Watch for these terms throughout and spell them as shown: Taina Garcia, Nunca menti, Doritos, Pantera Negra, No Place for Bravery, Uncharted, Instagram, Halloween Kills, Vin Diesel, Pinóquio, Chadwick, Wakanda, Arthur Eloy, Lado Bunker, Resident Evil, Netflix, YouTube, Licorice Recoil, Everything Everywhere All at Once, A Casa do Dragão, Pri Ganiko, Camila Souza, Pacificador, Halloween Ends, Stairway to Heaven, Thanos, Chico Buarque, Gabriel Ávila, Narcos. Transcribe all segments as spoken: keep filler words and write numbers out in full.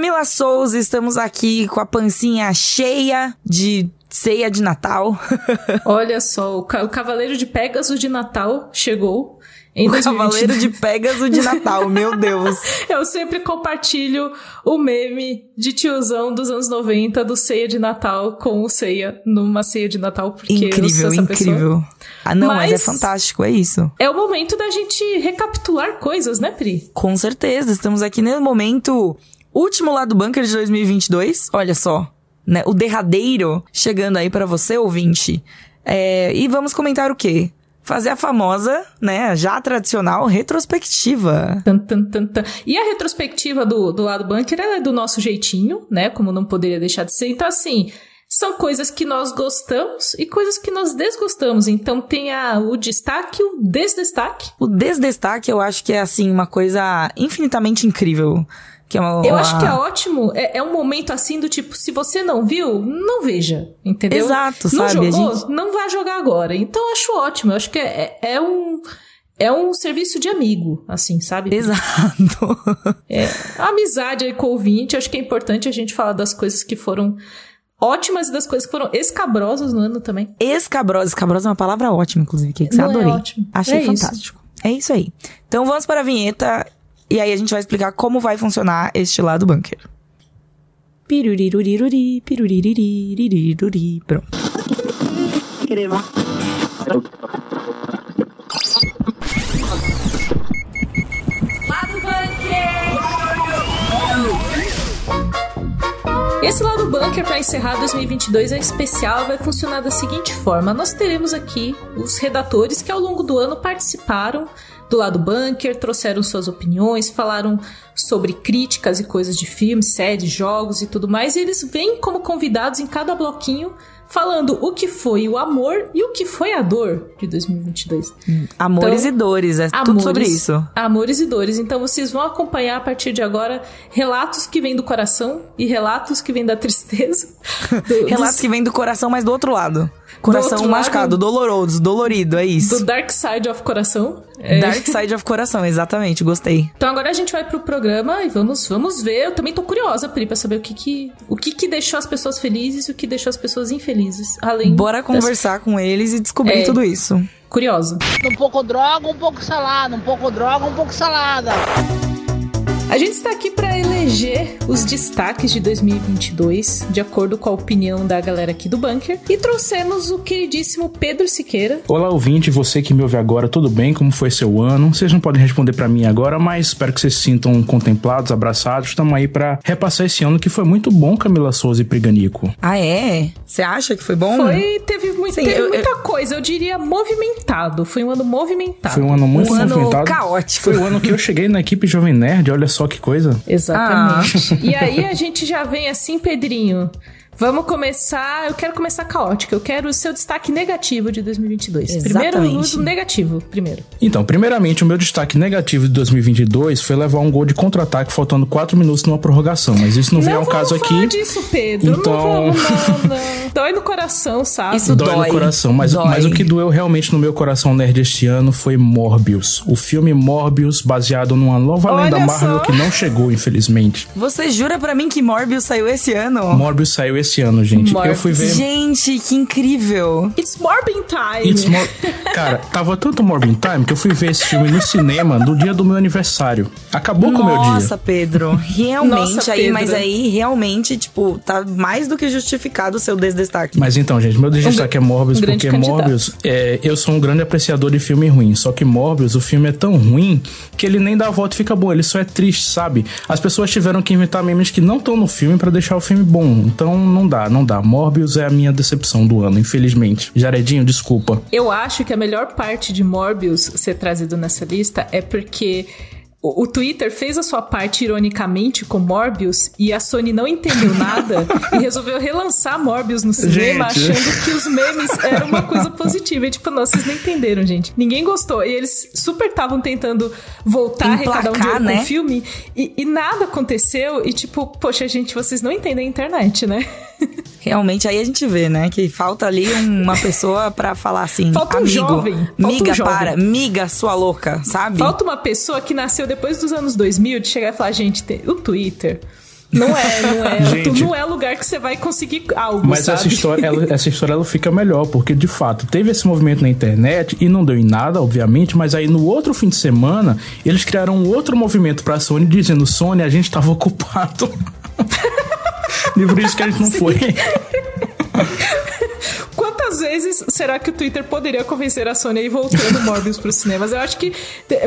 Camila Souza, estamos aqui com a pancinha cheia de ceia de Natal. Olha só, o, ca- o Cavaleiro de Pégaso de Natal chegou em dois mil e vinte e dois. Cavaleiro de Pégaso de Natal, meu Deus. Eu sempre compartilho o meme de tiozão dos anos noventa do ceia de Natal com o ceia numa ceia de Natal, porque incrível, eu sou essa incrível pessoa. Ah, não, mas, mas é fantástico, é isso. É o momento da gente recapitular coisas, né, Pri? Com certeza, estamos aqui no momento último Lado Bunker de dois mil e vinte e dois, olha só. Né, o derradeiro chegando aí pra você, ouvinte. É, e vamos comentar o quê? Fazer a famosa, né, já tradicional, retrospectiva. Tan, tan, tan, tan. E a retrospectiva do, do Lado Bunker, ela é do nosso jeitinho, né? Como não poderia deixar de ser. Então, assim, são coisas que nós gostamos e coisas que nós desgostamos. Então, tem a, o destaque e o desdestaque. O desdestaque, eu acho que é, assim, uma coisa infinitamente incrível. Que é uma, uma... Eu acho que é ótimo, é, é um momento assim do tipo, se você não viu, não veja, entendeu? Exato, não sabe? Não jogou, gente... não vai jogar agora. Então eu acho ótimo, eu acho que é, é, é um... É um serviço de amigo, assim, sabe? Exato. É, a amizade aí com o ouvinte, acho que é importante a gente falar das coisas que foram ótimas e das coisas que foram escabrosas no ano também. Escabrosa, escabrosa é uma palavra ótima, inclusive, que eu adorei. É ótimo. Achei é fantástico. Isso. É isso aí. Então vamos para a vinheta... E aí a gente vai explicar como vai funcionar este Lado Bunker. Piruriruriruri, piruriruriruri, pronto. Lado Bunker! Esse Lado Bunker para encerrar dois mil e vinte e dois é especial, vai funcionar da seguinte forma. Nós teremos aqui os redatores que ao longo do ano participaram do Lado Bunker, trouxeram suas opiniões, falaram sobre críticas e coisas de filmes, séries, jogos e tudo mais, e eles vêm como convidados em cada bloquinho, falando o que foi o amor e o que foi a dor de dois mil e vinte e dois. Amores então, e dores, é amores, tudo sobre isso. Amores e dores, então vocês vão acompanhar a partir de agora relatos que vêm do coração e relatos que vêm da tristeza. Do, relatos dos... que vêm do coração, mas do outro lado. Coração do machucado, lado, doloroso, dolorido, é isso. Do Dark Side of Coração. É. Dark Side of Coração, exatamente, gostei. Então agora a gente vai pro programa e vamos, vamos ver. Eu também tô curiosa, Pri, pra saber o que que, o que que deixou as pessoas felizes e o que deixou as pessoas infelizes. Além Bora das... conversar com eles e descobrir é. tudo isso. Curiosa. Um pouco droga, um pouco salada, um pouco droga, um pouco salada. A gente está aqui para eleger os destaques de dois mil e vinte e dois, de acordo com a opinião da galera aqui do Bunker. E trouxemos o queridíssimo Pedro Siqueira. Olá, ouvinte, você que me ouve agora, tudo bem? Como foi seu ano? Vocês não podem responder para mim agora, mas espero que vocês se sintam contemplados, abraçados. Estamos aí para repassar esse ano que foi muito bom, Camila Souza e Priganico. Ah, é? Você acha que foi bom? Foi, teve, muito, Sim, teve eu, muita eu... coisa, eu diria movimentado. Foi um ano movimentado. Foi um ano muito um movimentado. Ano caótico. Foi o ano que eu cheguei na equipe Jovem Nerd, olha só. Só que coisa. Exatamente. Ah. E aí a gente já vem assim, Pedrinho. Vamos começar... Eu quero começar caótica. Eu quero o seu destaque negativo de dois mil e vinte e dois. Exatamente. Primeiro, o negativo. Primeiro. Então, primeiramente, o meu destaque negativo de dois mil e vinte e dois foi levar um gol de contra-ataque faltando quatro minutos numa prorrogação. Mas isso não, não veio ao caso aqui. Não vamos falar disso, Pedro. Então... Não vamos, não, não. Dói no coração, sabe? Isso dói. Dói no coração. Mas, dói. mas o que doeu realmente no meu coração nerd este ano foi Morbius. O filme Morbius, baseado numa nova Olha lenda Marvel só. que não chegou, infelizmente. Você jura pra mim que Morbius saiu esse ano? Morbius saiu esse ano, gente. Mor- eu fui ver... Gente, que incrível. It's Morbin Time. It's mor... Cara, tava tanto Morbin Time que eu fui ver esse filme no cinema no dia do meu aniversário. Acabou Nossa, com o meu dia. Nossa, Pedro. Realmente, Nossa, aí, Pedro. mas aí, realmente, tipo, tá mais do que justificado o seu desdestaque. Mas então, gente, meu desdestaque é Morbius, um porque candidato. Morbius, é, eu sou um grande apreciador de filme ruim, só que Morbius, o filme é tão ruim que ele nem dá a volta e fica bom, ele só é triste, sabe? As pessoas tiveram que inventar memes que não estão no filme pra deixar o filme bom, então não dá, não dá. Morbius é a minha decepção do ano, infelizmente. Jaredinho, desculpa. Eu acho que a melhor parte de Morbius ser trazido nessa lista é porque o, o Twitter fez a sua parte ironicamente com Morbius e a Sony não entendeu nada e resolveu relançar Morbius no cinema, gente, achando que os memes eram uma coisa positiva. E tipo, nossa, vocês não entenderam, gente. Ninguém gostou. E eles super estavam tentando voltar, emplacar, arrecadar um dinheiro, né, com o filme e, e nada aconteceu. E tipo, poxa, gente, vocês não entendem a internet, né? Realmente, aí a gente vê, né? Que falta ali uma pessoa pra falar assim... Falta um amigo, jovem. Miga, um jovem. para. Miga, sua louca, sabe? Falta uma pessoa que nasceu depois dos anos dois mil de chegar e falar... Gente, o Twitter... Não é, não é. Gente, não é lugar que você vai conseguir algo, mas sabe? Essa história, ela, essa história ela fica melhor, porque de fato teve esse movimento na internet e não deu em nada, obviamente, mas aí no outro fim de semana eles criaram um outro movimento pra Sony dizendo: Sony, a gente tava ocupado. E por isso que a gente não foi. Quantas vezes será que o Twitter poderia convencer a Sony a ir voltando Morbius para os cinemas? Eu acho que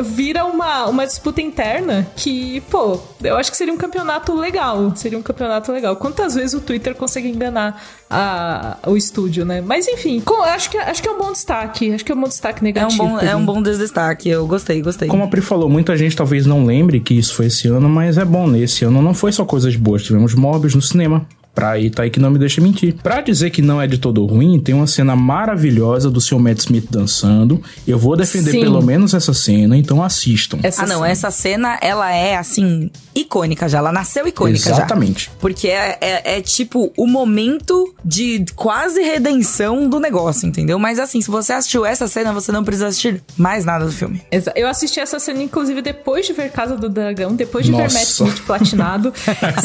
vira uma, uma disputa interna que, pô, eu acho que seria um campeonato legal. Seria um campeonato legal. Quantas vezes o Twitter consegue enganar a, o estúdio, né? Mas enfim, com, acho, que, acho que é um bom destaque. Acho que é um bom destaque negativo. É um bom, é um bom destaque. Eu gostei, gostei. Como a Pri falou, muita gente talvez não lembre que isso foi esse ano, mas é bom. Esse ano não foi só coisas boas. Tivemos Morbius no cinema. Pra aí, tá aí que não me deixa mentir. Pra dizer que não é de todo ruim, tem uma cena maravilhosa do seu Matt Smith dançando. Eu vou defender Sim. pelo menos essa cena, então assistam. Essa ah, não, cena. Essa cena, ela é, assim, icônica já. Ela nasceu icônica. Exatamente. Já. Exatamente. Porque é, é, é, tipo, o momento de quase redenção do negócio, entendeu? Mas, assim, se você assistiu essa cena, você não precisa assistir mais nada do filme. Exa- Eu assisti essa cena, inclusive, depois de ver Casa do Dragão, depois de Nossa. ver Matt Smith platinado,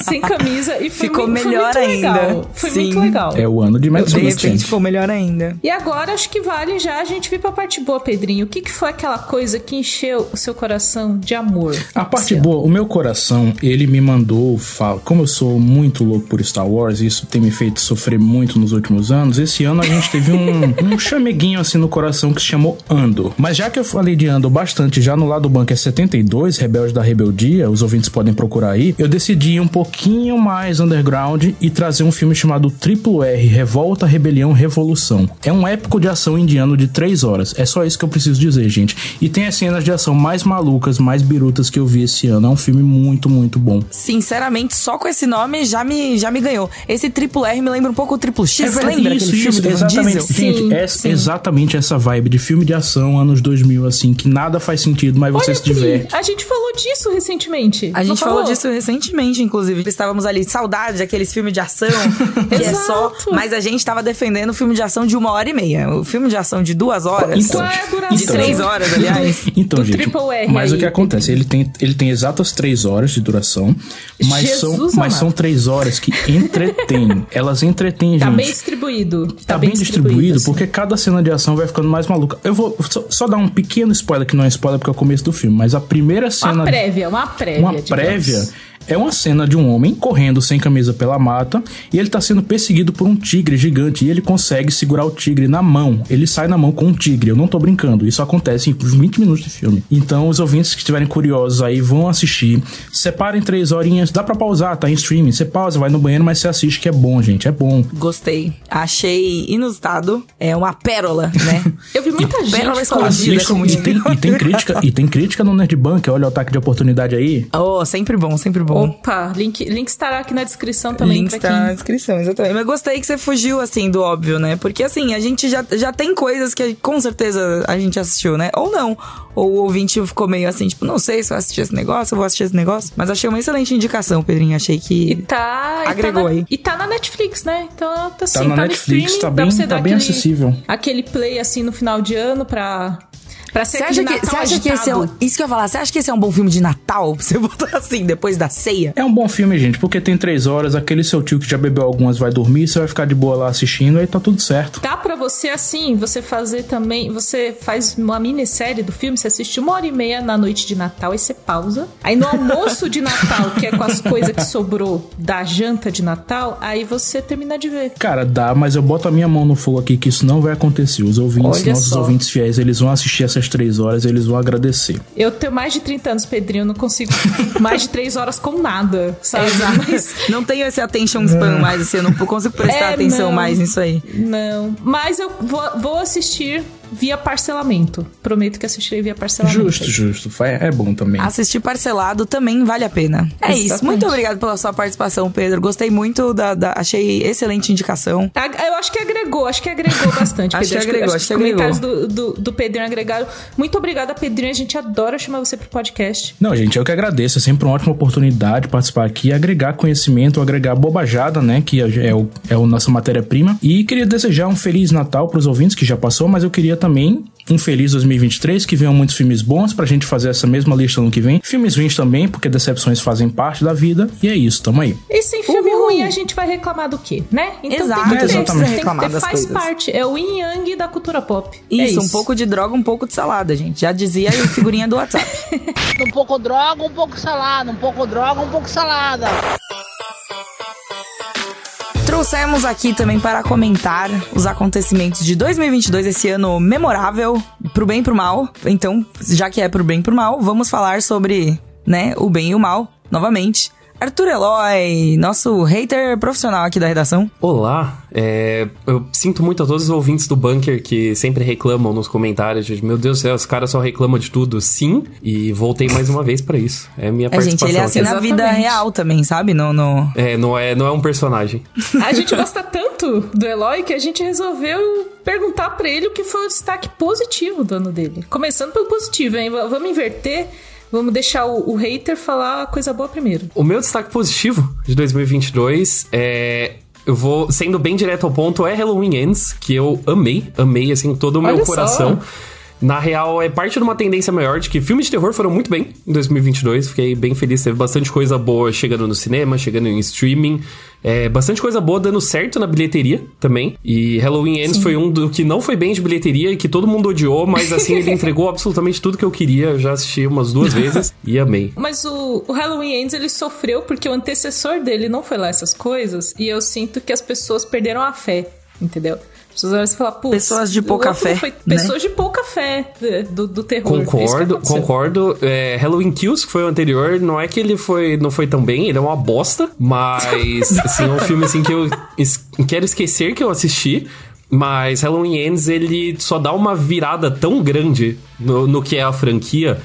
sem camisa, e foi Ficou muito, melhor foi Legal. ainda. Foi Sim. muito legal. É o ano de Matt Smith. De repente ficou melhor ainda. E agora acho que vale já a gente vir pra parte boa, Pedrinho. O que, que foi aquela coisa que encheu o seu coração de amor? A parte boa, o meu coração, ele me mandou falar. Como eu sou muito louco por Star Wars, e isso tem me feito sofrer muito nos últimos anos, esse ano a gente teve um, um chameguinho assim no coração que se chamou Ando. Mas já que eu falei de Ando bastante já no Lado Bunker setenta e dois, Rebeldes da Rebeldia, os ouvintes podem procurar aí, eu decidi ir um pouquinho mais underground e trazer um filme chamado Triplo R, Revolta, Rebelião, Revolução. É um épico de ação indiano de três horas. É só isso que eu preciso dizer, gente. E tem as cenas de ação mais malucas, mais birutas que eu vi esse ano. É um filme muito, muito bom. Sinceramente, só com esse nome já me, já me ganhou. Esse Triplo R me lembra um pouco o Triplo X. Você é lembra isso, aquele isso, filme isso, do Vin Diesel? Gente, é sim. exatamente essa vibe de filme de ação, anos dois mil, assim, que nada faz sentido, mas Olha você se diverte. A gente falou disso recentemente. A gente falou? falou disso recentemente, inclusive. Estávamos ali, saudade daqueles filmes de ação, que é só... Mas a gente tava defendendo o filme de ação de uma hora e meia. O filme de ação de duas horas. Então, qual é a duração? De três horas, aliás. Então, gente, mas o que acontece? Ele tem, ele tem exatas três horas de duração, mas, Jesus são, mas amado. são três horas que entretêm. Elas entretêm, gente. Tá bem distribuído. Tá, tá bem distribuído, distribuído assim. Porque cada cena de ação vai ficando mais maluca. Eu vou só, só dar um pequeno spoiler, que não é spoiler porque é o começo do filme, mas a primeira cena... Uma prévia, uma prévia. Uma prévia... É uma cena de um homem correndo sem camisa pela mata e ele tá sendo perseguido por um tigre gigante e ele consegue segurar o tigre na mão. Ele sai na mão com um tigre, eu não tô brincando. Isso acontece em vinte minutos de filme. Então os ouvintes que estiverem curiosos aí vão assistir. Separem três horinhas, dá pra pausar, tá em streaming. Você pausa, vai no banheiro, mas você assiste que é bom, gente, é bom. Gostei, achei inusitado. É uma pérola, né? Eu vi muita gente pérola escondida. Como e, tem, e, tem crítica, e tem crítica no Nerd Bunker, olha o ataque de oportunidade aí. Oh, sempre bom, sempre bom. Opa, link, link estará aqui na descrição também. Link estará na descrição, exatamente. Mas gostei que você fugiu, assim, do óbvio, né? Porque, assim, a gente já, já tem coisas que com certeza a gente assistiu, né? Ou não. Ou o ouvinte ficou meio assim, tipo, não sei se eu assisti esse negócio, eu vou assistir esse negócio. Mas achei uma excelente indicação, Pedrinho. Achei que e tá, agregou e tá na, aí. E tá na Netflix, né? Então, tá assim, tá, na tá Netflix, no stream, tá bem, dá pra você tá dar bem aquele, acessível. Aquele play, assim, no final de ano pra... Pra ser você acha que, você acha que esse é um, isso que eu ia falar, você acha que esse é um bom filme de Natal? Você botar assim, depois da ceia? É um bom filme, gente, porque tem três horas, aquele seu tio que já bebeu algumas vai dormir, você vai ficar de boa lá assistindo, aí tá tudo certo. Dá pra você, assim, você fazer também, você faz uma minissérie do filme, você assiste uma hora e meia na noite de Natal, aí você pausa. Aí no almoço de Natal, que é com as coisas que sobrou da janta de Natal, aí você termina de ver. Cara, dá, mas eu boto a minha mão no fogo aqui que isso não vai acontecer. Os ouvintes, Olha nossos só. ouvintes fiéis, eles vão assistir essa essas três horas, eles vão agradecer. Eu tenho mais de trinta anos, Pedrinho, eu não consigo mais de três horas com nada, sabe? É, mas... Não tenho esse attention span mais, assim, eu não consigo prestar é, atenção não, mais nisso aí. Não, mas eu vou, vou assistir via parcelamento. Prometo que assistirei via parcelamento. Justo, justo. É bom também. Assistir parcelado também vale a pena. É Exatamente. isso. Muito obrigado pela sua participação, Pedro. Gostei muito da... da achei excelente indicação. Eu acho que agregou. Acho que agregou bastante, Pedro. Acho que agregou. Acho que, acho que os comentários do, do, do Pedrinho agregaram. Muito obrigada, Pedrinho. A gente adora chamar você pro podcast. Não, gente, eu que agradeço. É sempre uma ótima oportunidade participar aqui, agregar conhecimento, agregar bobajada, né? Que é o, é o nossa matéria-prima. E queria desejar um Feliz Natal pros ouvintes que já passou, mas eu queria desejar também um feliz dois mil e vinte e três, que venham muitos filmes bons pra gente fazer essa mesma lista no que vem. Filmes ruins também, porque decepções fazem parte da vida. E é isso, tamo aí. E sem filme Uhul. ruim, a gente vai reclamar do quê, né? Então Exato. tem que ter, Exatamente. Tem que ter, faz parte. É o yin yang da cultura pop. Isso, é isso, um pouco de droga, um pouco de salada, gente. Já dizia aí a figurinha do WhatsApp. Um pouco droga, um pouco salada. Um pouco droga, um pouco salada. Trouxemos aqui também para comentar os acontecimentos de dois mil e vinte e dois, esse ano memorável, pro bem e pro mal. Então, já que é pro bem e pro mal, vamos falar sobre, né, o bem e o mal, novamente. Arthur Eloy, nosso hater profissional aqui da redação. Olá, é, eu sinto muito a todos os ouvintes do Bunker que sempre reclamam nos comentários, gente, meu Deus do céu, os caras só reclamam de tudo, sim, e voltei mais uma vez pra isso, é a minha é, participação. Gente, ele é assim aqui. Na vida real também, sabe? No, no... É, não é, não é um personagem. A gente gosta tanto do Eloy que a gente resolveu perguntar pra ele o que foi o destaque positivo do ano dele. Começando pelo positivo, hein? Vamos inverter... Vamos deixar o, o hater falar a coisa boa primeiro. O meu destaque positivo de dois mil e vinte e dois é... Eu vou, sendo bem direto ao ponto, é Halloween Ends, que eu amei, amei, assim, todo o meu Olha coração. Só. Na real, é parte de uma tendência maior de que filmes de terror foram muito bem em dois mil e vinte e dois. Fiquei bem feliz, teve bastante coisa boa chegando no cinema, chegando em streaming. É, bastante coisa boa dando certo na bilheteria também. E Halloween Ends Sim. foi um do que não foi bem de bilheteria e que todo mundo odiou, mas assim, ele entregou absolutamente tudo que eu queria. Eu já assisti umas duas vezes e amei. Mas o, o Halloween Ends, ele sofreu porque o antecessor dele não foi lá essas coisas. E eu sinto que as pessoas perderam a fé, entendeu? Falar, pessoas de pouca fé, foi, né? Pessoas de pouca fé do, do terror. Concordo, concordo. É, Halloween Kills, que foi o anterior, não é que ele foi, não foi tão bem, ele é uma bosta, mas assim, é um filme assim, que eu es- quero esquecer que eu assisti. Mas Halloween Ends, ele só dá uma virada tão grande no, no que é a franquia,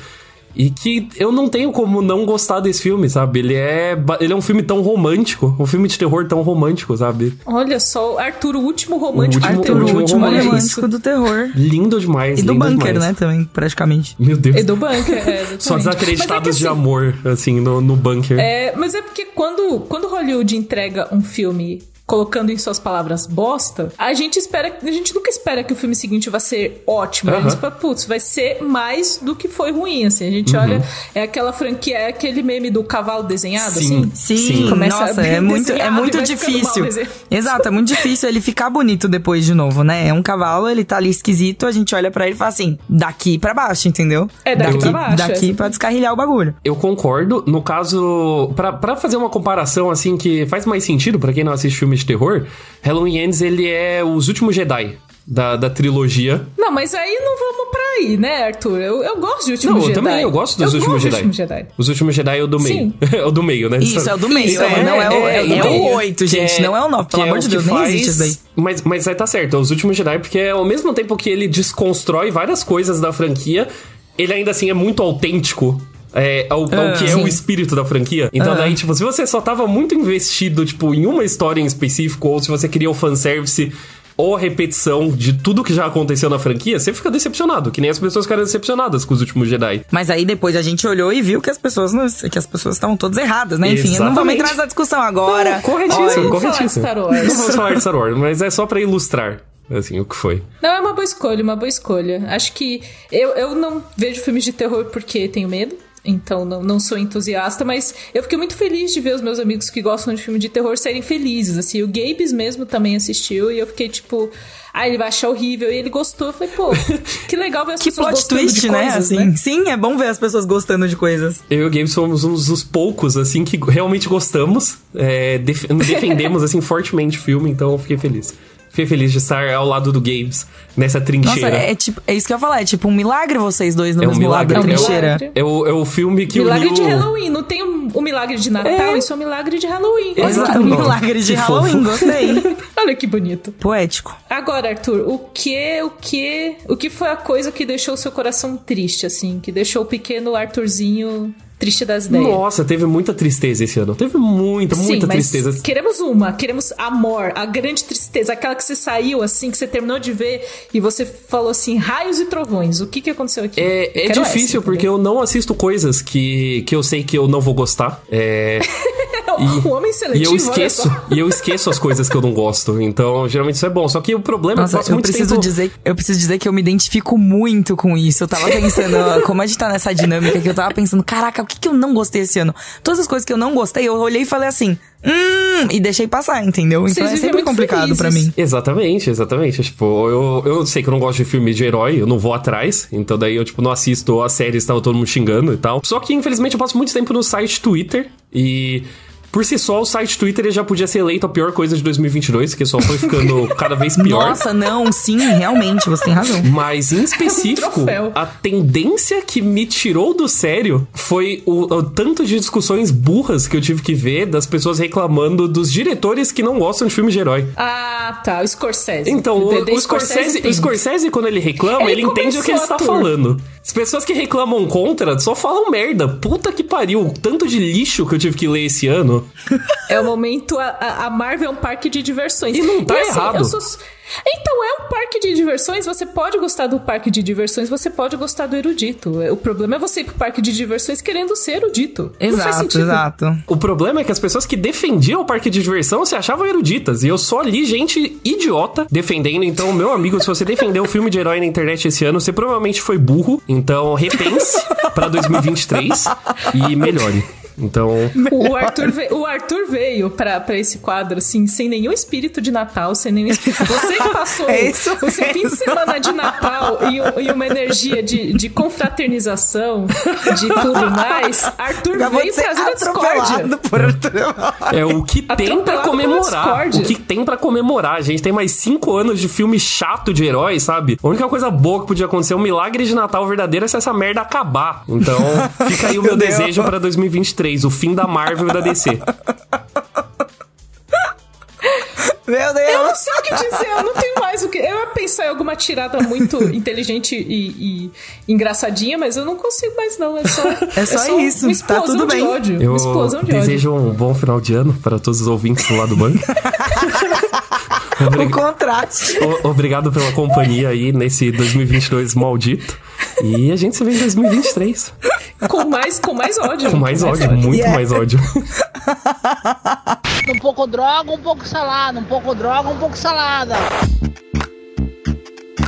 e que eu não tenho como não gostar desse filme, sabe? Ele é, ele é um filme tão romântico, um filme de terror tão romântico, sabe? Olha só, Arthur, o último romântico, o último, Arthur, o último, o último romântico. romântico do terror. Lindo demais, e lindo do bunker, demais. Né, também, praticamente. Meu Deus. E do bunker, é, só desacreditados é assim, de amor, assim, no, no bunker. É, mas é porque quando, quando Hollywood entrega um filme... colocando em suas palavras bosta, a gente espera, a gente nunca espera que o filme seguinte vá ser ótimo, uhum. A gente fala, putz, vai ser mais do que foi ruim, assim, a gente uhum. olha, é aquela franquia, é aquele meme do cavalo desenhado, sim, assim, sim, sim. Começa Nossa, a é muito, é muito difícil, exato, é muito difícil ele ficar bonito depois de novo, né, é um cavalo, ele tá ali esquisito, a gente olha pra ele e fala assim, daqui pra baixo, entendeu? É, daqui, daqui pra baixo. Daqui é. Pra descarrilhar o bagulho. Eu concordo, no caso, pra, pra fazer uma comparação, assim, que faz mais sentido pra quem não assiste filme de terror, Halloween Ends, ele é Os Últimos Jedi da, da trilogia. Não, mas aí não vamos pra aí, né, Arthur? Eu, eu gosto de Últimos não, Jedi. Não, eu também, eu gosto dos eu Últimos gosto Jedi. Último Jedi. Os Últimos Jedi é o do meio. É o do meio, né? Isso, é o do meio. Isso, é, não é, é, é o oito, é, gente. É, não é o nove, pelo amor de Deus, faz, nem existe isso daí. Mas, mas aí tá certo, é Os Últimos Jedi, porque ao mesmo tempo que ele desconstrói várias coisas da franquia, ele ainda assim é muito autêntico. É, ao, ah, ao que sim. é o espírito da franquia. Então ah. daí, tipo, se você só tava muito investido, tipo, em uma história em específico, ou se você queria o fanservice ou a repetição de tudo que já aconteceu na franquia, você fica decepcionado, que nem as pessoas ficaram decepcionadas com Os Últimos Jedi. Mas aí depois a gente olhou e viu que as pessoas não, que as pessoas estavam todas erradas, né? Enfim, não vamos entrar nessa discussão agora. Não, corretíssimo, Oi, corretíssimo. Não vamos falar de Star Wars, mas é só pra ilustrar. Assim, o que foi? Não, é uma boa escolha, uma boa escolha. Acho que... Eu, eu não vejo filmes de terror porque tenho medo. Então, não, não sou entusiasta, mas eu fiquei muito feliz de ver os meus amigos que gostam de filme de terror serem felizes, assim. O Gabes mesmo também assistiu e eu fiquei, tipo... Ah, ele vai achar horrível. E ele gostou. Eu falei, pô, que legal ver as que pessoas gostando twist, de coisas, né? Assim, né? Sim, é bom ver as pessoas gostando de coisas. Eu e o Games somos uns dos poucos, assim, que realmente gostamos. É, def- defendemos, assim, fortemente o filme, então eu fiquei feliz. Fiquei feliz de estar ao lado do Games nessa trincheira. Nossa, é, é, tipo, é isso que eu ia falar. É tipo um milagre vocês dois no é mesmo um milagre, lado da trincheira. É o, é o filme que milagre uniu... Milagre de Halloween. Não tem o, o milagre de Natal, é. Isso é o milagre de Halloween. Exato, o milagre de que Halloween. Fofo. Gostei. Olha que bonito. Poético. Agora, Arthur, o que, o que... O que foi a coisa que deixou o seu coração triste, assim? Que deixou o pequeno Arthurzinho... Triste das ideias. Nossa, teve muita tristeza esse ano. Teve muita, Sim, muita mas tristeza. Queremos uma, queremos amor, a grande tristeza, aquela que você saiu assim, que você terminou de ver e você falou assim, raios e trovões. O que que aconteceu aqui? É, é difícil essa, porque eu não assisto coisas que, que eu sei que eu não vou gostar. É... E, o homem seletivo, e eu esqueço, olha só. E eu esqueço as coisas que eu não gosto. Então, geralmente isso é bom. Só que o problema Nossa, é que eu, eu preciso tempo... dizer, eu preciso dizer que eu me identifico muito com isso. Eu tava pensando, como a gente tá nessa dinâmica, que eu tava pensando, caraca, o que que eu não gostei esse ano? Todas as coisas que eu não gostei, eu olhei e falei assim, hum, e deixei passar, entendeu? Então vocês é sempre complicado felizes. pra mim. Exatamente, exatamente. Tipo, eu, eu sei que eu não gosto de filme de herói, eu não vou atrás. Então daí eu, tipo, não assisto a séries, tá, todo mundo xingando e tal. Só que, infelizmente, eu passo muito tempo no site Twitter e... Por si só, o site Twitter já podia ser eleito a pior coisa de dois mil e vinte e dois, que só foi ficando cada vez pior. Nossa, não, sim, realmente, você tem razão. Mas, em específico, um a tendência que me tirou do sério foi o, o tanto de discussões burras que eu tive que ver das pessoas reclamando dos diretores que não gostam de filme de herói. Ah, tá, o Scorsese. Então, o, o, o, Scorsese, o Scorsese, quando ele reclama, ele, ele entende o que ele está falando. As pessoas que reclamam contra só falam merda. Puta que pariu, tanto de lixo que eu tive que ler esse ano. É o momento, a, a Marvel é um parque de diversões. E não tá e, assim, errado. Sou... Então, é um parque de diversões, você pode gostar do parque de diversões, você pode gostar do erudito. O problema é você ir pro parque de diversões querendo ser erudito. Exato, não faz sentido. Exato. O problema é que as pessoas que defendiam o parque de diversão se achavam eruditas. E eu só li gente idiota defendendo. Então, meu amigo, se você defendeu o filme de herói na internet esse ano, você provavelmente foi burro. Então, repense pra dois mil e vinte e três e melhore. Então... O Arthur, veio, o Arthur veio pra, pra esse quadro, assim, sem nenhum espírito de Natal, sem nenhum espírito... Você que passou é isso, o seu é fim isso. de semana de Natal e, e uma energia de, de confraternização, de tudo mais, Arthur Já veio trazendo a discórdia. Por... É o que tem pra comemorar. O que tem pra comemorar. A gente tem mais cinco anos de filme chato de herói, sabe? A única coisa boa que podia acontecer, um milagre de Natal verdadeiro, é se essa merda acabar. Então, fica aí o meu, meu desejo Deus. pra dois mil e vinte e três. O fim da Marvel e da D C. Meu Deus. Eu não sei o que dizer, eu não tenho mais o que... Eu ia pensar em alguma tirada muito inteligente e, e engraçadinha, mas eu não consigo mais não, é só... É só, é só isso, uma tá tudo bem. Ódio, eu uma explosão de ódio. Eu desejo um bom final de ano para todos os ouvintes do Lado Bunker. Obrig... O contraste. O, obrigado pela companhia aí nesse dois mil e vinte e dois maldito. E a gente se vê em dois mil e vinte e três. Com mais, com mais ódio. Com mais, com ódio, mais ódio, muito yeah. mais ódio. Um pouco droga, um pouco salada. Um pouco droga, um pouco salada.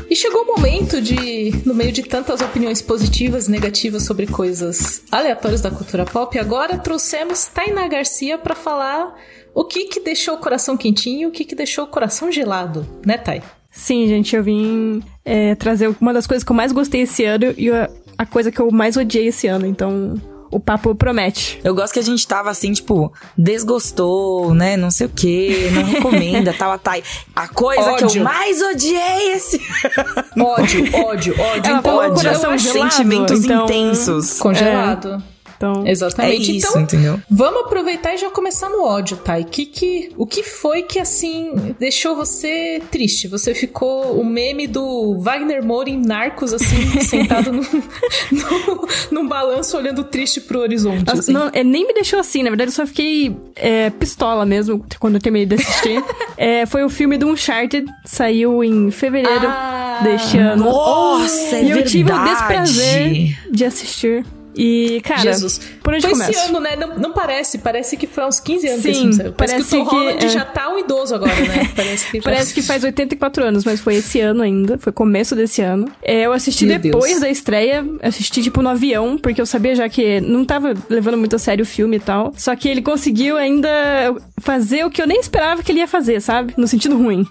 E chegou o momento de, no meio de tantas opiniões positivas e negativas sobre coisas aleatórias da cultura pop, agora trouxemos Taina Garcia pra falar o que que deixou o coração quentinho e o que que deixou o coração gelado, né, Thay? Sim, gente, eu vim é, trazer uma das coisas que eu mais gostei esse ano e a, a coisa que eu mais odiei esse ano, então... O papo promete. Eu gosto que a gente tava assim, tipo, desgostou, né? Não sei o quê, não recomenda, tal, a Thay. A coisa ódio. que eu mais odiei esse... ódio, ódio, ódio. Então, ódio. Coração gelado, sentimentos então, intensos. Congelado. É. Então, exatamente. É isso, então, entendeu? Vamos aproveitar e já começar no ódio, Thay. Que, que, o que foi que, assim, deixou você triste? Você ficou o meme do Wagner Moura em Narcos, assim, sentado no, no, num balanço, olhando triste pro horizonte. Nossa, assim. Não, é, nem me deixou assim, na verdade, eu só fiquei é, pistola mesmo, quando eu terminei de assistir. é, foi o filme do Uncharted, saiu em fevereiro ah, deste ano. Nossa, é E eu verdade. tive o desprazer de assistir. E, cara, Jesus. por onde foi começa? Esse ano, né? Não, não parece, parece que foi há uns quinze anos. Sim, que parece que o Tom Holland é... já tá um idoso agora, né? Parece que, já... parece que faz oitenta e quatro anos, mas foi esse ano ainda, foi começo desse ano. É, eu assisti Meu depois Deus. da estreia, assisti tipo no avião, porque eu sabia já que não tava levando muito a sério o filme e tal. Só que ele conseguiu ainda fazer o que eu nem esperava que ele ia fazer, sabe? No sentido ruim.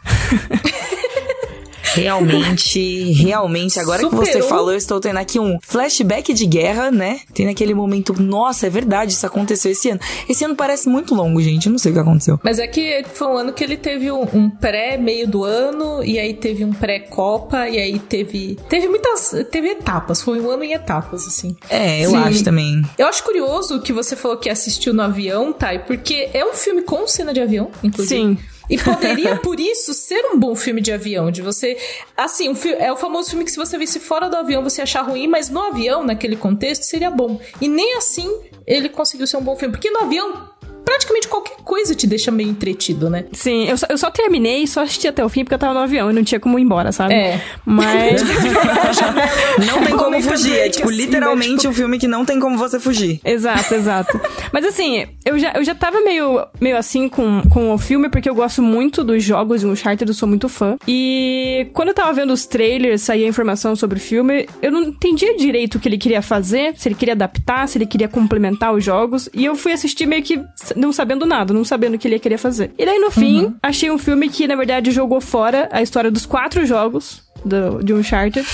Realmente, realmente, agora Superou. que você falou, eu estou tendo aqui um flashback de guerra, né? Tem naquele momento, nossa, é verdade, isso aconteceu esse ano. Esse ano parece muito longo, gente, eu não sei o que aconteceu. Mas é que foi um ano que ele teve um, um pré-meio do ano, e aí teve um pré-copa, e aí teve... Teve muitas... Teve etapas, foi um ano em etapas, assim. É, eu Sim. acho também. Eu acho curioso que você falou que assistiu no avião, Thay, porque é um filme com cena de avião, inclusive. Sim. E poderia, por isso, ser um bom filme de avião, de você... Assim, um fi- é o famoso filme que se você visse fora do avião, você achar ruim, mas no avião, naquele contexto, seria bom. E nem assim ele conseguiu ser um bom filme. Porque no avião... praticamente qualquer coisa te deixa meio entretido, né? Sim, eu só, eu só terminei e só assisti até o fim porque eu tava no avião e não tinha como ir embora, sabe? É. Mas... não tem como fugir, é tipo, literalmente, tipo... um filme que não tem como você fugir. Exato, exato. Mas assim, eu já, eu já tava meio, meio assim com, com o filme, porque eu gosto muito dos jogos de Uncharted, eu sou muito fã. E quando eu tava vendo os trailers, saía informação sobre o filme, eu não entendia direito o que ele queria fazer, se ele queria adaptar, se ele queria complementar os jogos, e eu fui assistir meio que não sabendo nada, não sabendo o que ele queria fazer. E daí, no fim, uhum. achei um filme que, na verdade, jogou fora a história dos quatro jogos Do, de Uncharted,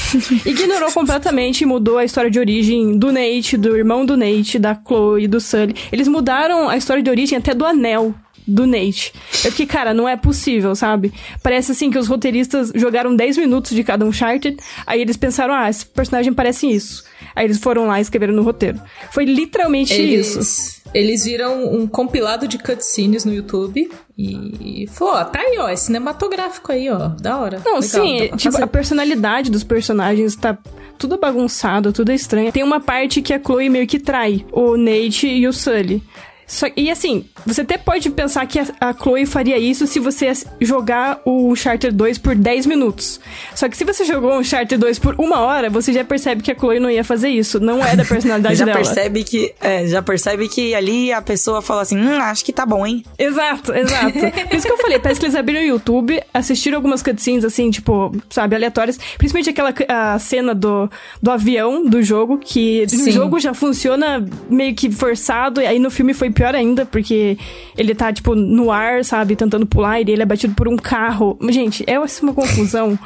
ignorou completamente e mudou a história de origem do Nate, do irmão do Nate, da Chloe, do Sully. Eles mudaram a história de origem até do anel do Nate. Eu fiquei, cara, não é possível, sabe? Parece assim que os roteiristas jogaram dez minutos de cada Uncharted, aí eles pensaram, ah, esse personagem parece isso. Aí eles foram lá e escreveram no roteiro. Foi literalmente eles... isso. Eles viram um compilado de cutscenes no YouTube e falou, ó, tá aí, ó, é cinematográfico aí, ó, da hora. Não, legal, sim, tá, tipo, a personalidade dos personagens tá tudo bagunçado, tudo estranho. Tem uma parte que a Chloe meio que trai o Nate e o Sully. Só, e assim, você até pode pensar que a, a Chloe faria isso se você jogar o Uncharted dois por dez minutos. Só que se você jogou o Uncharted dois por uma hora, você já percebe que a Chloe não ia fazer isso. Não é da personalidade já dela. Percebe que, é, já percebe que ali a pessoa fala assim, hum, acho que tá bom, hein? Exato, exato. Por isso que eu falei, parece que eles abriram o YouTube, assistiram algumas cutscenes assim, tipo, sabe, aleatórias. Principalmente aquela a cena do, do avião do jogo, que no jogo já funciona meio que forçado, e aí no filme foi pior ainda, porque ele tá, tipo, no ar, sabe, tentando pular, e ele é batido por um carro. Gente, é uma confusão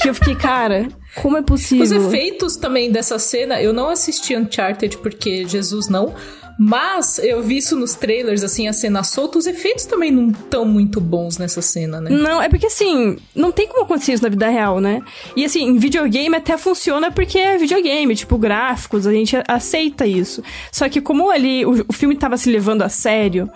que eu fiquei, cara, como é possível? Os efeitos também dessa cena, eu não assisti Uncharted, porque Jesus não, mas eu vi isso nos trailers, assim, a cena solta, os efeitos também não estão muito bons nessa cena, né? Não, é porque, assim, não tem como acontecer isso na vida real, né? E, assim, em videogame até funciona porque é videogame, tipo, gráficos, a gente aceita isso. Só que como ali o, o filme tava se levando a sério,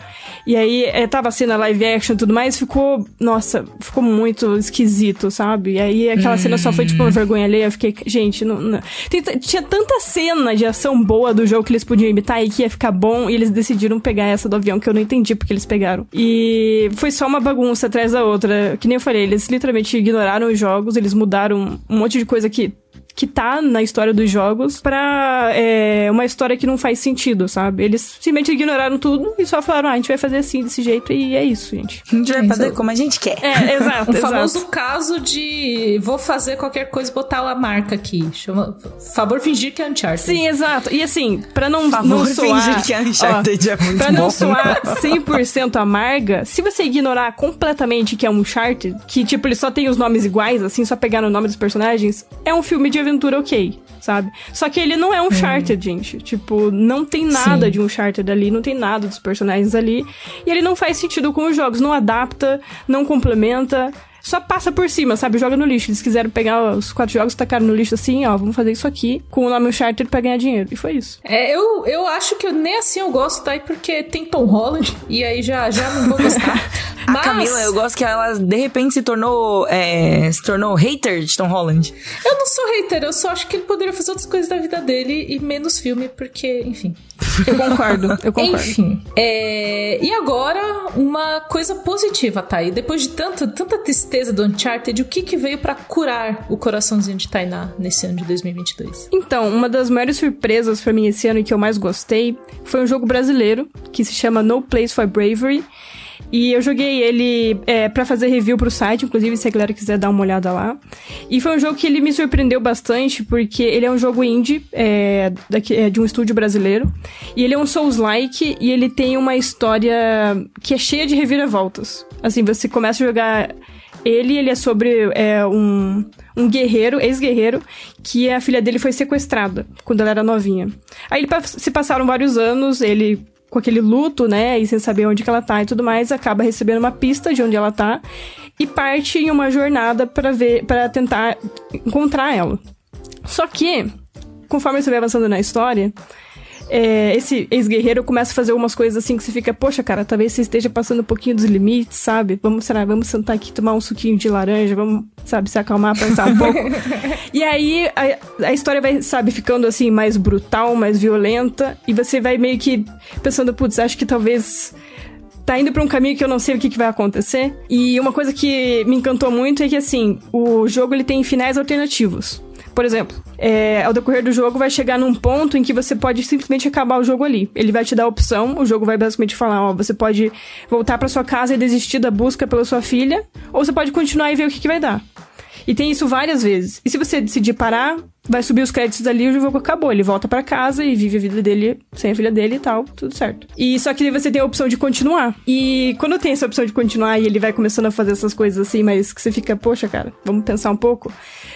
e aí é, tava sendo a live action e tudo mais, ficou nossa, ficou muito esquisito, sabe? E aí aquela hum. cena só foi tipo uma vergonha alheia, eu fiquei, gente, não, não. Tem, tinha tanta cena de ação boa do jogo que eles podiam imitar e que ia ficar bom, e eles decidiram pegar essa do avião, que eu não entendi porque eles pegaram. E foi só uma bagunça atrás da outra, que nem eu falei, eles literalmente ignoraram os jogos, eles mudaram um monte de coisa que que tá na história dos jogos pra é, uma história que não faz sentido, sabe? Eles simplesmente ignoraram tudo e só falaram, ah, a gente vai fazer assim, desse jeito, e é isso, gente. A gente vai é, fazer como a gente quer. É, exato, o exato. famoso caso de vou fazer qualquer coisa e botar a marca aqui. Chama... Favor fingir que é Uncharted. Sim, exato. E assim, pra não, Favor não soar... Favor fingir que é Uncharted ó, é muito pra não bom. Soar cem por cento amarga, se você ignorar completamente que é um Uncharted, que tipo, ele só tem os nomes iguais, assim, só pegaram o nome dos personagens, é um filme de aventura ok, sabe? Só que ele não é um Uncharted, hum. gente. Tipo, não tem nada Sim. de um Uncharted ali, não tem nada dos personagens ali. E ele não faz sentido com os jogos, não adapta, não complementa, só passa por cima, sabe? Joga no lixo. Eles quiseram pegar os quatro jogos, tacaram no lixo assim, ó, vamos fazer isso aqui com o nome Uncharted pra ganhar dinheiro. E foi isso. É, eu, eu acho que eu, nem assim eu gosto, tá? Porque tem Tom Holland e aí já, já não vou gostar. A Mas... Camila, eu gosto que ela de repente se tornou é, se tornou hater de Tom Holland. Eu não sou hater, eu só acho que ele poderia fazer outras coisas da vida dele e menos filme, porque, enfim. Eu concordo, eu concordo. Enfim, é... e agora uma coisa positiva, tá? E depois de tanto, tanta tristeza do Uncharted, o que que veio pra curar o coraçãozinho de Tainá nesse ano de dois mil e vinte e dois? Então, uma das maiores surpresas pra mim esse ano e que eu mais gostei foi um jogo brasileiro que se chama No Place for Bravery. E eu joguei ele é, pra fazer review pro site, inclusive se a galera quiser dar uma olhada lá. E foi um jogo que ele me surpreendeu bastante, porque ele é um jogo indie, é, daqui, é, de um estúdio brasileiro. E ele é um Souls-like, e ele tem uma história que é cheia de reviravoltas. Assim, você começa a jogar... Ele, ele é sobre é, um, um guerreiro, ex-guerreiro, que a filha dele foi sequestrada quando ela era novinha. Aí ele, se passaram vários anos, ele... com aquele luto, né, e sem saber onde que ela tá e tudo mais, acaba recebendo uma pista de onde ela tá e parte em uma jornada pra ver, pra tentar encontrar ela. Só que, conforme você vai avançando na história, é, esse ex-guerreiro começa a fazer algumas coisas assim que você fica, poxa, cara, talvez você esteja passando um pouquinho dos limites, sabe? Vamos, será, vamos sentar aqui, tomar um suquinho de laranja, vamos, sabe, se acalmar, pensar um pouco. E aí, a, a história vai, sabe, ficando assim, mais brutal, mais violenta, e você vai meio que pensando, putz, acho que talvez... tá indo pra um caminho que eu não sei o que, que vai acontecer. E uma coisa que me encantou muito é que, assim, o jogo ele tem finais alternativos. Por exemplo, é, ao decorrer do jogo vai chegar num ponto em que você pode simplesmente acabar o jogo ali. Ele vai te dar a opção, o jogo vai basicamente falar, ó, você pode voltar pra sua casa e desistir da busca pela sua filha, ou você pode continuar e ver o que, que vai dar. E tem isso várias vezes. E se você decidir parar, vai subir os créditos dali e o jogo acabou. Ele volta pra casa e vive a vida dele sem a filha dele e tal, tudo certo. E só que você tem a opção de continuar. E quando tem essa opção de continuar e ele vai começando a fazer essas coisas assim, mas que você fica, poxa, cara, vamos pensar um pouco.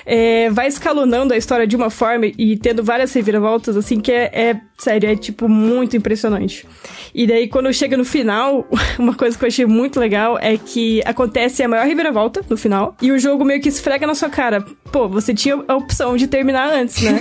É, vai escalonando a história de uma forma e tendo várias reviravoltas, assim, que é, é, sério, é, tipo, muito impressionante. E daí, quando chega no final, uma coisa que eu achei muito legal é que acontece a maior reviravolta no final e o jogo meio que esfrega na sua cara. Pô, você tinha a opção de terminar antes, né?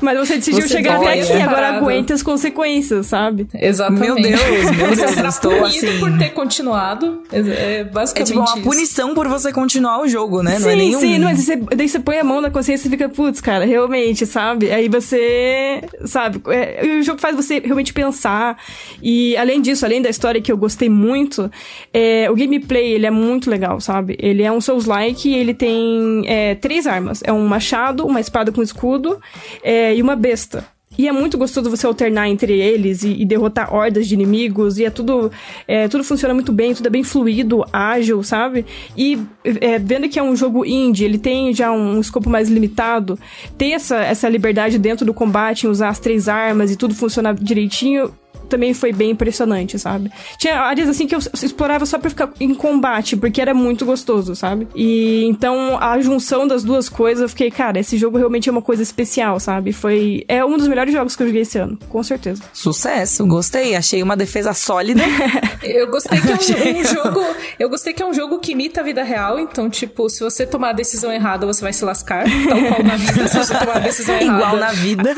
Mas você decidiu você chegar até aqui, agora aguenta as consequências, sabe? Exatamente. Meu Deus, meu Deus, você estou assim... por ter continuado. É basicamente é tipo uma isso. punição por você continuar o jogo, né? Sim, não é nenhum... sim, não, mas você, daí você põe a mão na consciência e fica, putz, cara, realmente, sabe? Aí você, sabe? É, o jogo faz você realmente pensar. E além disso, além da história que eu gostei muito, é, o gameplay, ele é muito legal, sabe? Ele é um Souls-like e ele tem é, três armas. É um machado, uma espada com escudo, é, e uma besta. E é muito gostoso você alternar entre eles e, e derrotar hordas de inimigos, e é tudo, é, tudo funciona muito bem, tudo é bem fluido, ágil, sabe? E é, vendo que é um jogo indie, ele tem já um, um escopo mais limitado, ter essa, essa liberdade dentro do combate, em usar as três armas e tudo funcionar direitinho, também foi bem impressionante, sabe? Tinha áreas assim que eu explorava só pra ficar em combate, porque era muito gostoso, sabe? E então, a junção das duas coisas, eu fiquei, cara, esse jogo realmente é uma coisa especial, sabe? Foi... é um dos melhores jogos que eu joguei esse ano, com certeza. Sucesso! Gostei! Achei uma defesa sólida. eu gostei que é um, um jogo... Eu gostei que é um jogo que imita a vida real, então, tipo, se você tomar a decisão errada, você vai se lascar, tal qual na vida, se você tomar a decisão errada. Igual na vida.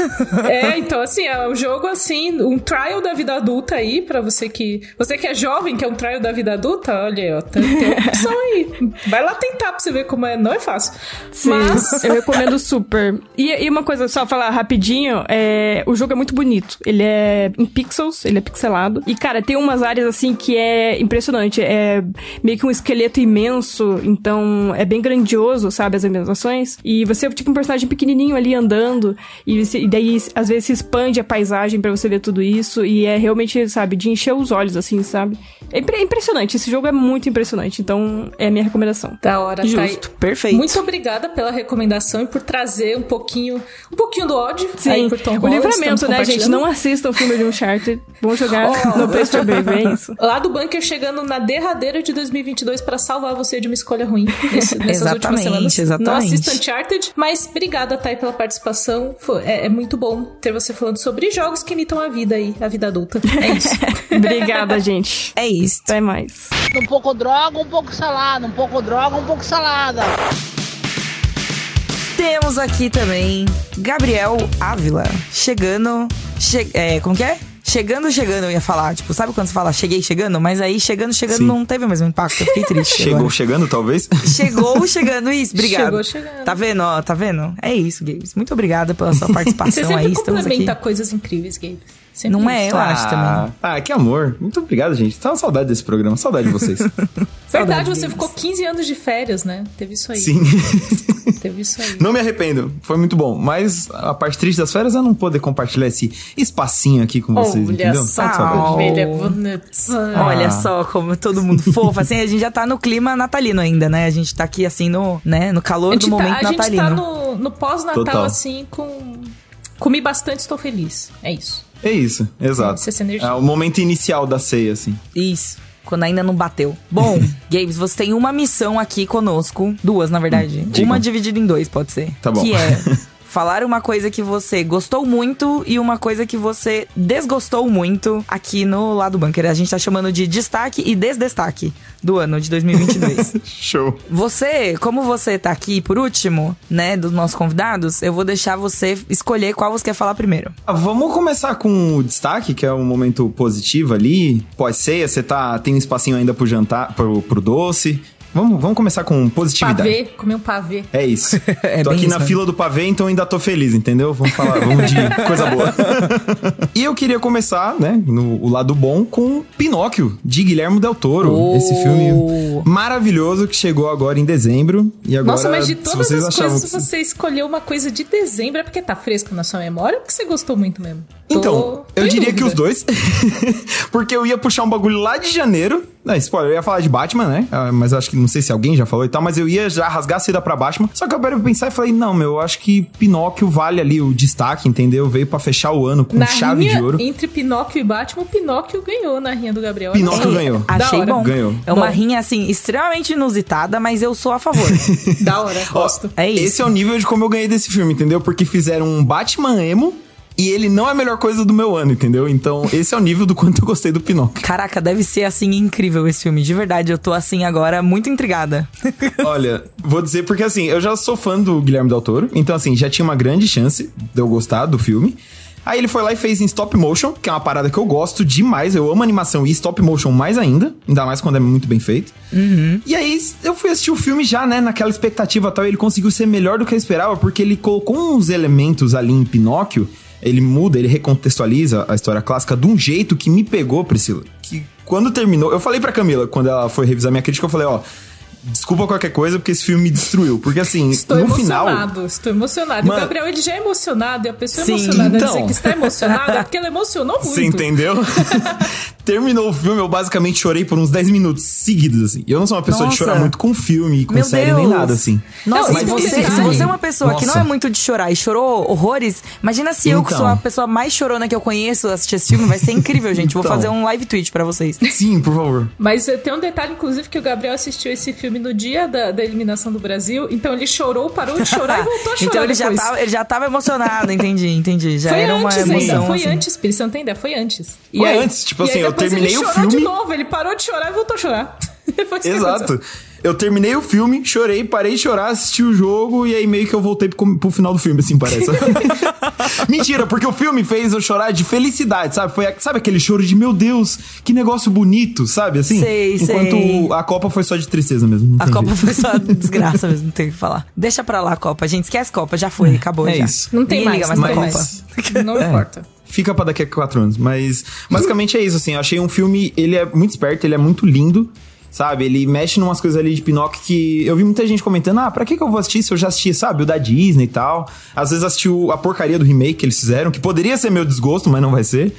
É, então, assim, é um jogo, assim, um trial da vida adulta aí, pra você que... Você que é jovem, que é um trial da vida adulta, olha aí, ó, tem, tem opção aí. Vai lá tentar pra você ver como é. Não é fácil. Sim, mas... eu recomendo super. E, e uma coisa, só falar rapidinho, é, o jogo é muito bonito. Ele é em pixels, ele é pixelado. E, cara, tem umas áreas, assim, que é impressionante. É meio que um esqueleto imenso, então é bem grandioso, sabe, as ambientações. E você é, tipo, um personagem pequenininho ali, andando. E, você, e daí, às vezes, se expande a paisagem pra você ver tudo isso. E é realmente, sabe, de encher os olhos, assim, sabe? É impressionante, esse jogo é muito impressionante, então é a minha recomendação. Da hora, Thay. Justo, perfeito. Muito obrigada pela recomendação e por trazer um pouquinho, um pouquinho do ódio. Sim, aí por Tom Holland. O livramento, né, gente? Não assistam o filme de Uncharted, vão jogar oh. No Place for Bravery, é isso. Lado Bunker chegando na derradeira de dois mil e vinte e dois pra salvar você de uma escolha ruim nesse, nessas exatamente, últimas semanas. Exatamente. Não assistam Uncharted, mas obrigada, Thay, pela participação. Foi, é, é muito bom ter você falando sobre jogos que imitam a vida aí, a vida adulta. É isso. Obrigada, gente. É isso. Até mais. Um pouco droga, um pouco salada. Um pouco droga, um pouco salada. Temos aqui também Gabriel Ávila. Chegando... Che- é, como que é? Chegando, chegando, eu ia falar. Tipo, sabe quando você fala cheguei chegando? Mas aí chegando, chegando Sim. não teve o mesmo impacto. Eu fiquei triste. Chegou agora. Chegando, talvez? Chegou chegando, isso. Obrigado. Chegou chegando. Tá vendo, ó? Tá vendo? É isso, Gabes. Muito obrigada pela sua participação. Você aí, estamos aqui. Complementa coisas incríveis, Gabes. Sempre não é, eu ah, acho também. Ah, que amor. Muito obrigado, gente. Tava saudade desse programa. Saudade de vocês. Verdade, você ficou quinze anos de férias, né? Teve isso aí. Sim. Teve isso aí. Não me arrependo. Foi muito bom. Mas a parte triste das férias é não poder compartilhar esse espacinho aqui com vocês, Olha entendeu? Só. Olha, Olha só como todo mundo fofo. Assim, a gente já tá no clima natalino ainda, né? A gente tá aqui, assim, no, né? no calor do momento tá, natalino. A gente tá no, no pós-natal, Total. assim, com... Comi bastante, estou feliz. É isso. É isso, exato. É o momento inicial da ceia, assim. Isso, quando ainda não bateu. Bom, Games, você tem uma missão aqui conosco. Duas, na verdade. Diga. Uma dividida em dois, pode ser. Tá bom. Que é falar uma coisa que você gostou muito e uma coisa que você desgostou muito aqui no Lado Bunker. A gente tá chamando de destaque e desdestaque do ano de dois mil e vinte e dois. Show! Você, como você tá aqui por último, né, dos nossos convidados, eu vou deixar você escolher qual você quer falar primeiro. Ah, vamos começar com o destaque, que é um momento positivo ali. Pós-ceia, você tá, tem um espacinho ainda pro jantar, pro, pro doce. Vamos, vamos começar com positividade. Pavê, comi um pavê. É isso. É, tô aqui isso, na né? fila do pavê, então ainda tô feliz, entendeu? Vamos falar, vamos de coisa boa. E eu queria começar, né, no o lado bom, com Pinóquio, de Guillermo Del Toro. Oh. Esse filme maravilhoso que chegou agora em dezembro. E agora, nossa, mas de todas as coisas, que... você escolheu uma coisa de dezembro, é porque tá fresco na sua memória ou que você gostou muito mesmo? Então, Tô... eu diria dúvida. que os dois. Porque eu ia puxar um bagulho lá de janeiro. Não, spoiler, eu ia falar de Batman, né? Mas acho que não sei se alguém já falou e tal, mas eu ia já rasgar a seda pra Batman. Só que eu parei pra pensar e falei, não, meu, eu acho que Pinóquio vale ali o destaque, entendeu? Veio pra fechar o ano com na chave rinha, de ouro. Entre Pinóquio e Batman, Pinóquio ganhou na rinha do Gabriel. Pinóquio é, ganhou. Achei bom. Ganhou. É uma bom. rinha, assim, extremamente inusitada, mas eu sou a favor. Da hora, gosto. Ó, é isso. Esse é o nível de como eu ganhei desse filme, entendeu? Porque fizeram um Batman emo, e ele não é a melhor coisa do meu ano, entendeu? Então, esse é o nível do quanto eu gostei do Pinóquio. Caraca, deve ser, assim, incrível esse filme. De verdade, eu tô, assim, agora muito intrigada. Olha, vou dizer porque, assim, eu já sou fã do Guillermo Del Toro. Então, assim, já tinha uma grande chance de eu gostar do filme. Aí ele foi lá e fez em stop motion, que é uma parada que eu gosto demais. Eu amo animação e stop motion mais ainda. Ainda mais quando é muito bem feito. Uhum. E aí eu fui assistir o filme já, né? Naquela expectativa tal. E ele conseguiu ser melhor do que eu esperava, porque ele colocou uns elementos ali em Pinóquio. Ele muda, ele recontextualiza a história clássica de um jeito que me pegou, Priscila. Que quando terminou... Eu falei pra Camila, quando ela foi revisar minha crítica, eu falei, ó... Desculpa qualquer coisa, porque esse filme me destruiu. Porque assim, estou no final... Estou emocionado, estou emocionado. Mano, o Gabriel, ele já é emocionado. E a pessoa sim, emocionada então... dizer que está emocionada é porque ela emocionou muito. Você entendeu? Terminou o filme, eu basicamente chorei por uns dez minutos seguidos, assim. Eu não sou uma pessoa nossa. de chorar muito com filme, com Meu série, Deus. nem nada, assim. Nossa, mas se você, se você é uma pessoa nossa. que não é muito de chorar e chorou horrores, imagina se então. eu, que sou a pessoa mais chorona que eu conheço, assistir esse filme. Vai ser incrível, gente. Então. Vou fazer um live tweet pra vocês. Sim, por favor. Mas tem um detalhe, inclusive, que o Gabriel assistiu esse filme no dia da, da eliminação do Brasil, então ele chorou, parou de chorar e voltou a chorar. Então ele já, tava, ele já tava emocionado, entendi, entendi. Já foi era antes uma emoção, ainda, foi assim. antes, Pires, você não entende? Foi antes. E foi aí, antes, tipo assim, aí eu terminei o filme... ele chorou de novo, ele parou de chorar e voltou a chorar. Exato. Eu terminei o filme, chorei, parei de chorar, assisti o jogo e aí meio que eu voltei pro, pro final do filme, assim, parece. Mentira, porque o filme fez eu chorar de felicidade, sabe? Foi, sabe aquele choro de, meu Deus, que negócio bonito, sabe? Assim, sei, enquanto sei. a Copa foi só de tristeza mesmo. A Copa jeito. foi só de desgraça mesmo, não tem o que falar. Deixa pra lá a Copa, gente, esquece a Copa, já foi, acabou. É já. isso. Não tem mais, liga mais pra mas... Copa. Não importa. É. Fica pra daqui a quatro anos, mas basicamente é isso, assim, eu achei um filme, ele é muito esperto, ele é muito lindo, sabe? Ele mexe em umas coisas ali de Pinóquio que eu vi muita gente comentando, ah, pra que que eu vou assistir se eu já assisti, sabe? O da Disney e tal. Às vezes assisti a porcaria do remake que eles fizeram, que poderia ser meu desgosto, mas não vai ser.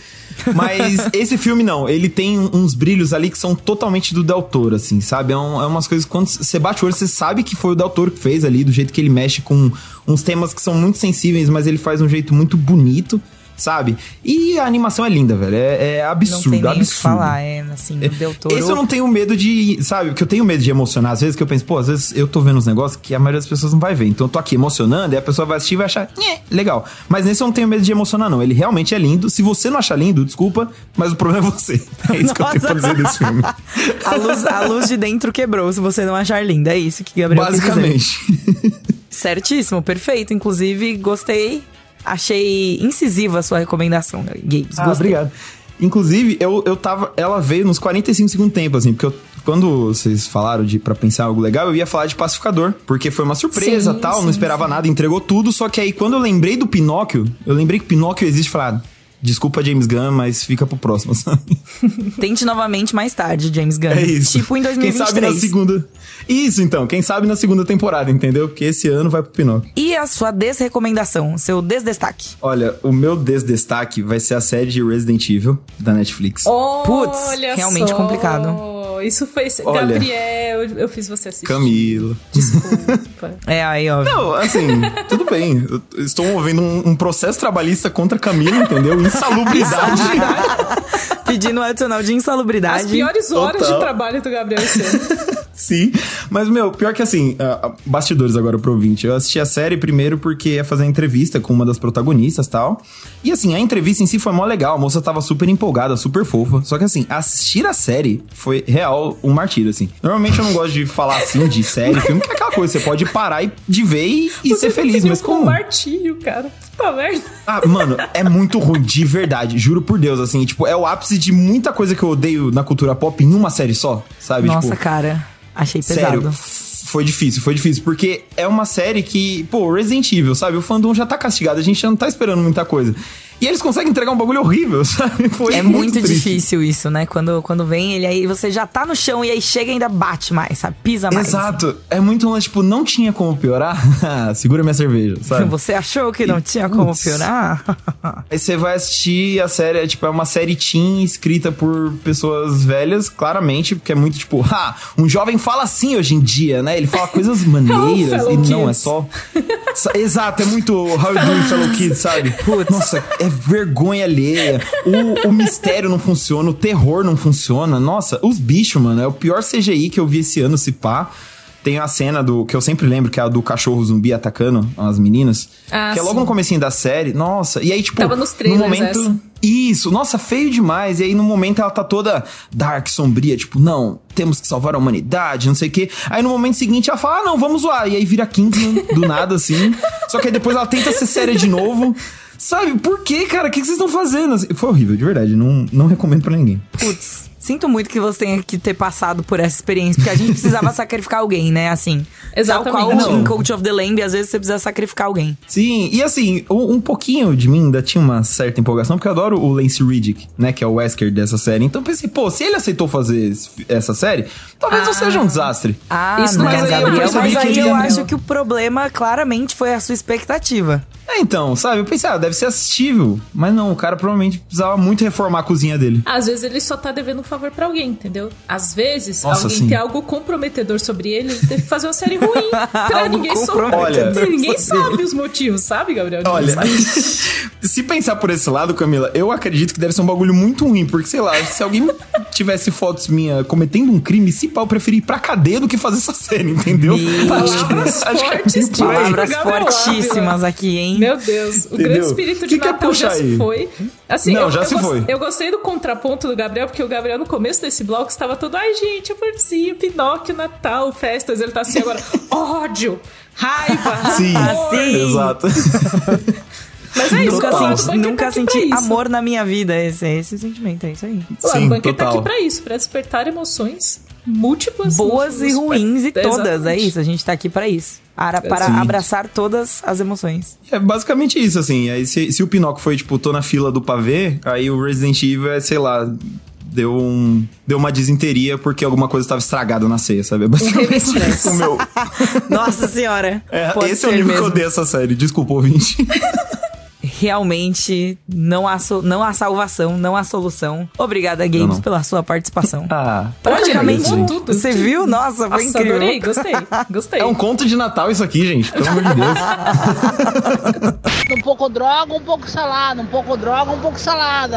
Mas esse filme não, ele tem uns brilhos ali que são totalmente do Del Toro, assim, sabe? É, um, é umas coisas que quando você bate o olho, você sabe que foi o Del Toro que fez ali, do jeito que ele mexe com uns temas que são muito sensíveis, mas ele faz de um jeito muito bonito, sabe? E a animação é linda, velho. É, é absurdo, absurdo. Não tem nem o que falar, é, assim, o Del Toro... Esse eu não tenho medo de, sabe? Porque eu tenho medo de emocionar. Às vezes que eu penso, pô, às vezes eu tô vendo uns negócios que a maioria das pessoas não vai ver. Então eu tô aqui emocionando e a pessoa vai assistir e vai achar, nhê, legal. Mas nesse eu não tenho medo de emocionar, não. Ele realmente é lindo. Se você não achar lindo, desculpa, mas o problema é você. É isso que eu tenho pra dizer desse filme. a, luz, a luz de dentro quebrou, se você não achar linda. É isso que Gabriel quer dizer. Basicamente. Certíssimo, perfeito. Inclusive, gostei. Achei incisiva a sua recomendação, Games. Ah, gostei. Obrigado. Inclusive, eu, eu tava... Ela veio nos quarenta e cinco segundos tempo, assim, porque eu, quando vocês falaram de pra pensar algo legal, eu ia falar de Pacificador, porque foi uma surpresa sim, tal, sim, não esperava sim. nada, entregou tudo, só que aí quando eu lembrei do Pinóquio, eu lembrei que Pinóquio existe, falei, desculpa, James Gunn, mas fica pro próximo, sabe? Tente novamente mais tarde, James Gunn. É isso. Tipo em dois mil e vinte e três. Quem sabe na segunda... Isso, então. Quem sabe na segunda temporada, entendeu? Porque esse ano vai pro Pinóquio. E a sua desrecomendação? Seu desdestaque? Olha, o meu desdestaque vai ser a série de Resident Evil, da Netflix. Oh, Putz, realmente só. complicado. Isso foi... Olha, Gabriel, eu, eu fiz você assistir. Camila. Desculpa. É, aí, ó. Não, assim, tudo bem. Eu estou movendo um, um processo trabalhista contra a Camila, entendeu? Insalubridade. Pedindo um adicional de insalubridade. As piores horas Total. de trabalho do Gabriel esse ano. Sim. Mas, meu, pior que assim... Uh, bastidores agora pro ouvinte. Eu assisti a série primeiro porque ia fazer a entrevista com uma das protagonistas e tal. E, assim, a entrevista em si foi mó legal. A moça tava super empolgada, super fofa. Só que, assim, assistir a série foi real. Um martírio, assim. Normalmente eu não gosto de falar assim de série, filme, que é aquela coisa, você pode parar e, de ver e, e ser feliz, mas como? Um martírio, cara. Puta merda. Ah, mano, é muito ruim, de verdade. Juro por Deus, assim, tipo, é o ápice de muita coisa que eu odeio na cultura pop em uma série só, sabe? Nossa, tipo, cara. Achei pesado. Sério, foi difícil, foi difícil. Porque é uma série que, pô, Resident Evil, sabe? O fandom já tá castigado, a gente já não tá esperando muita coisa. E eles conseguem entregar um bagulho horrível, sabe? Foi é muito, muito difícil isso, né? Quando, quando vem ele aí, você já tá no chão e aí chega e ainda bate mais, sabe? Pisa mais. Exato. É muito, tipo, não tinha como piorar. Segura minha cerveja, sabe? Você achou que não e, tinha como putz. piorar? Aí você vai assistir a série, tipo, é uma série teen escrita por pessoas velhas, claramente, porque é muito, tipo, ah, um jovem fala assim hoje em dia, né? Ele fala coisas maneiras e não, kids. é só... Exato, é muito How You Doing Fellow Kids, sabe? Putz. Nossa, é vergonha alheia, o, o mistério não funciona, o terror não funciona. Nossa, os bichos, mano, é o pior C G I que eu vi esse ano, se pá. Tem a cena do, que eu sempre lembro, que é a do cachorro zumbi atacando as meninas, ah, que é logo sim. no comecinho da série. Nossa, e aí tipo, tava nos trailers, no momento essa. Isso, nossa, feio demais. E aí no momento ela tá toda dark, sombria, tipo, não, temos que salvar a humanidade, não sei o quê. Aí no momento seguinte ela fala, ah não, vamos zoar, e aí vira quinze do nada assim. Só que aí depois ela tenta ser séria de novo. Sabe, por quê, cara? O que vocês estão fazendo? Foi horrível, de verdade. Não, não recomendo pra ninguém. Putz, sinto muito que você tenha que ter passado por essa experiência. Porque a gente precisava sacrificar alguém, né? Assim, exatamente. Tal qual em Coach of the Lamb, às vezes você precisa sacrificar alguém. Sim, e assim, um pouquinho de mim ainda tinha uma certa empolgação. Porque eu adoro o Lance Riddick, né? Que é o Wesker dessa série. Então eu pensei, pô, se ele aceitou fazer essa série, talvez não ah. seja um desastre. Ah, isso não é Gabriel. Mas aí que eu acho que o problema, claramente, foi a sua expectativa. É, então, sabe? Eu pensei, ah, deve ser assistível. Mas não, o cara provavelmente precisava muito reformar a cozinha dele. Às vezes ele só tá devendo um favor pra alguém, entendeu? Às vezes, Nossa, alguém sim. tem algo comprometedor sobre ele, ele teve que fazer uma série ruim. Pra ninguém souber. Olha, ninguém sabe os motivos, sabe, Gabriel? Olha, se pensar por esse lado, Camila, eu acredito que deve ser um bagulho muito ruim. Porque, sei lá, se alguém tivesse fotos minha cometendo um crime, se pau, eu preferia ir pra cadeia do que fazer essa série, entendeu? Palavras fortes, palavras fortíssimas aqui, hein? Meu Deus, o Entendeu? grande espírito de que Natal que já aí? se foi. Assim, não, eu, já eu se go- foi. Eu gostei do contraponto do Gabriel, porque o Gabriel no começo desse bloco estava todo... Ai, gente, eu participo, Pinóquio, Natal, festas. Ele tá assim agora, ódio, raiva, Sim, amor. Sim, exato. Mas é isso, total. Assim, nunca tá senti amor na minha vida, esse, esse sentimento, é isso aí. Sim, o Bunker tá aqui pra isso, pra despertar emoções múltiplas. Boas e ruins pra... e todas, Exatamente. É isso, a gente tá aqui pra isso. Para, para abraçar todas as emoções. É basicamente isso, assim. Aí se, se o Pinóquio foi, tipo, tô na fila do pavê, aí o Resident Evil é, sei lá, deu um... Deu uma disenteria porque alguma coisa estava estragada na ceia, sabe? É basicamente isso, meu. Nossa senhora. É, esse é o nível mesmo. Que eu dei essa série. Desculpa, ouvinte. Realmente, não há, so, não há salvação, não há solução. Obrigada, Games, não, não. pela sua participação. Ah, praticamente tudo. Você viu? Nossa, foi Nossa, incrível. Adorei, gostei, gostei. É um conto de Natal isso aqui, gente, pelo amor de Deus. Um pouco droga, um pouco salada, um pouco droga, um pouco salada.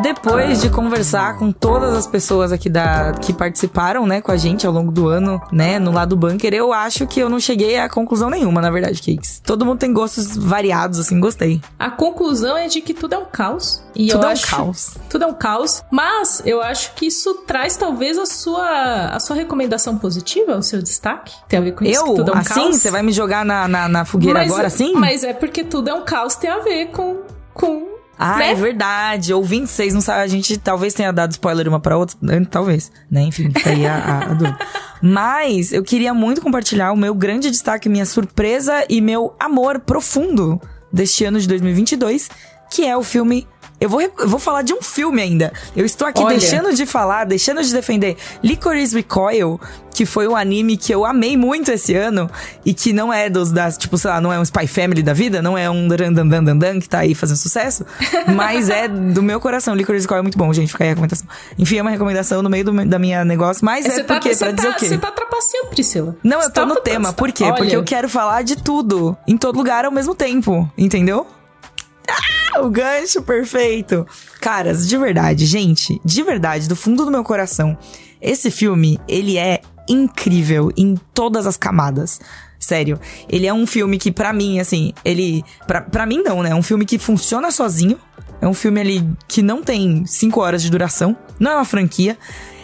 Depois de conversar com todas as pessoas aqui da, que participaram, né, com a gente ao longo do ano, né, no Lado Bunker, eu acho que eu não cheguei a conclusão nenhuma, na verdade, Cakes. Todo mundo tem gostos variados, assim, gostei. A conclusão é de que tudo é um caos. E tudo eu é acho, um caos. Tudo é um caos, mas eu acho que isso traz talvez a sua, a sua recomendação positiva, o seu destaque. Tem a ver com isso, eu? Que tudo é um assim? caos. Você vai me jogar na, na, na fogueira mas, agora, assim? Mas é porque tudo é um caos, tem a ver com... com Ah, né? é verdade. Ou vinte e seis, não sabe. A gente talvez tenha dado spoiler uma pra outra. Talvez, né? Enfim, tá aí a, a, a dúvida. Mas eu queria muito compartilhar o meu grande destaque, minha surpresa e meu amor profundo deste ano de dois mil e vinte e dois, que é o filme... Eu vou, eu vou falar de um filme ainda. Eu estou aqui Olha. deixando de falar, deixando de defender Licorice Recoil, que foi um anime que eu amei muito esse ano e que não é dos das, tipo, sei lá, não é um Spy Family da vida, não é um dan-dan-dan-dan que tá aí fazendo sucesso, mas é do meu coração. Licorice Recoil é muito bom, gente, fica aí a recomendação. Enfim, é uma recomendação no meio do, da minha negócio, mas você é tá, porque, pra dizer tá, o quê? Você tá trapaceando, Priscila. Não, eu tô tá, no tá, tema, tá, por quê? Olha. Porque eu quero falar de tudo, em todo lugar ao mesmo tempo, entendeu? Ah, o gancho perfeito. Caras, de verdade, gente, de verdade, do fundo do meu coração, esse filme, ele é incrível em todas as camadas. Sério, ele é um filme que pra mim, assim, ele... Pra, pra mim não, né? É um filme que funciona sozinho. É um filme ali que não tem cinco horas de duração. Não é uma franquia.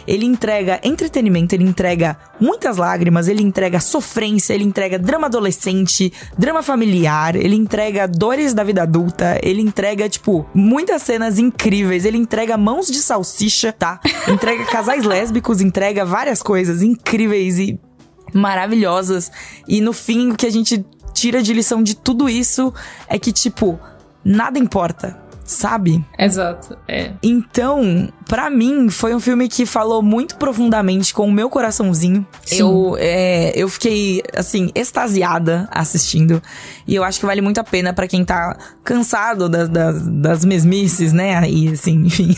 ele entrega entretenimento, ele entrega muitas lágrimas, ele entrega sofrência, ele entrega drama adolescente, drama familiar, ele entrega dores da vida adulta, ele entrega, tipo, muitas cenas incríveis, ele entrega mãos de salsicha, tá? Entrega casais lésbicos, entrega várias coisas incríveis e maravilhosas. E no fim, o que a gente tira de lição de tudo isso é que, tipo, nada importa, sabe? Exato, é. Então, pra mim, foi um filme que falou muito profundamente com o meu coraçãozinho. Sim. Eu, é, eu fiquei, assim, extasiada assistindo. E eu acho que vale muito a pena pra quem tá cansado das, das, das mesmices, né? E, assim, enfim.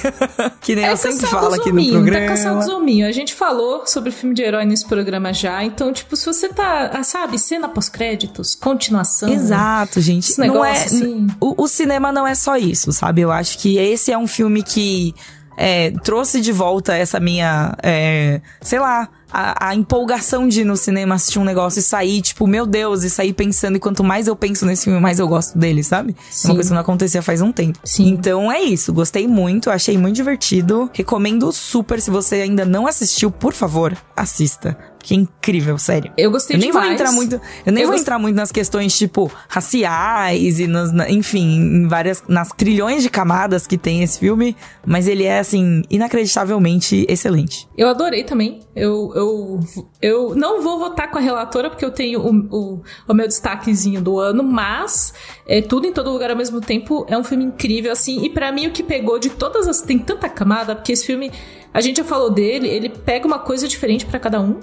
Que nem é, eu sempre falo aqui no programa. Tá cansado dos hominhos. A gente falou sobre filme de herói nesse programa já. Então, tipo, se você tá, sabe, cena pós-créditos, continuação. Exato, gente. Esse negócio, não é, assim. O, o cinema não é só isso, sabe? Eu acho que esse é um filme que é, trouxe de volta essa minha, é, sei lá, a, a empolgação de ir no cinema assistir um negócio e sair, tipo, meu Deus, e sair pensando. E quanto mais eu penso nesse filme, mais eu gosto dele, sabe? Sim. É uma coisa que não acontecia faz um tempo. Sim. Então é isso, gostei muito, achei muito divertido. Recomendo super, se você ainda não assistiu, por favor, assista. Que é incrível, sério. Eu gostei eu nem demais. Vou entrar muito, eu nem eu vou gost... entrar muito nas questões, tipo, raciais e nos, na, enfim, em várias, nas trilhões de camadas que tem esse filme. Mas ele é, assim, inacreditavelmente excelente. Eu adorei também. Eu, eu, eu não vou votar com a relatora, porque eu tenho o, o, o meu destaquezinho do ano. Mas, é, tudo em todo lugar ao mesmo tempo é um filme incrível, assim. E pra mim, o que pegou de todas as... Tem tanta camada, porque esse filme... A gente já falou dele, ele pega uma coisa diferente pra cada um.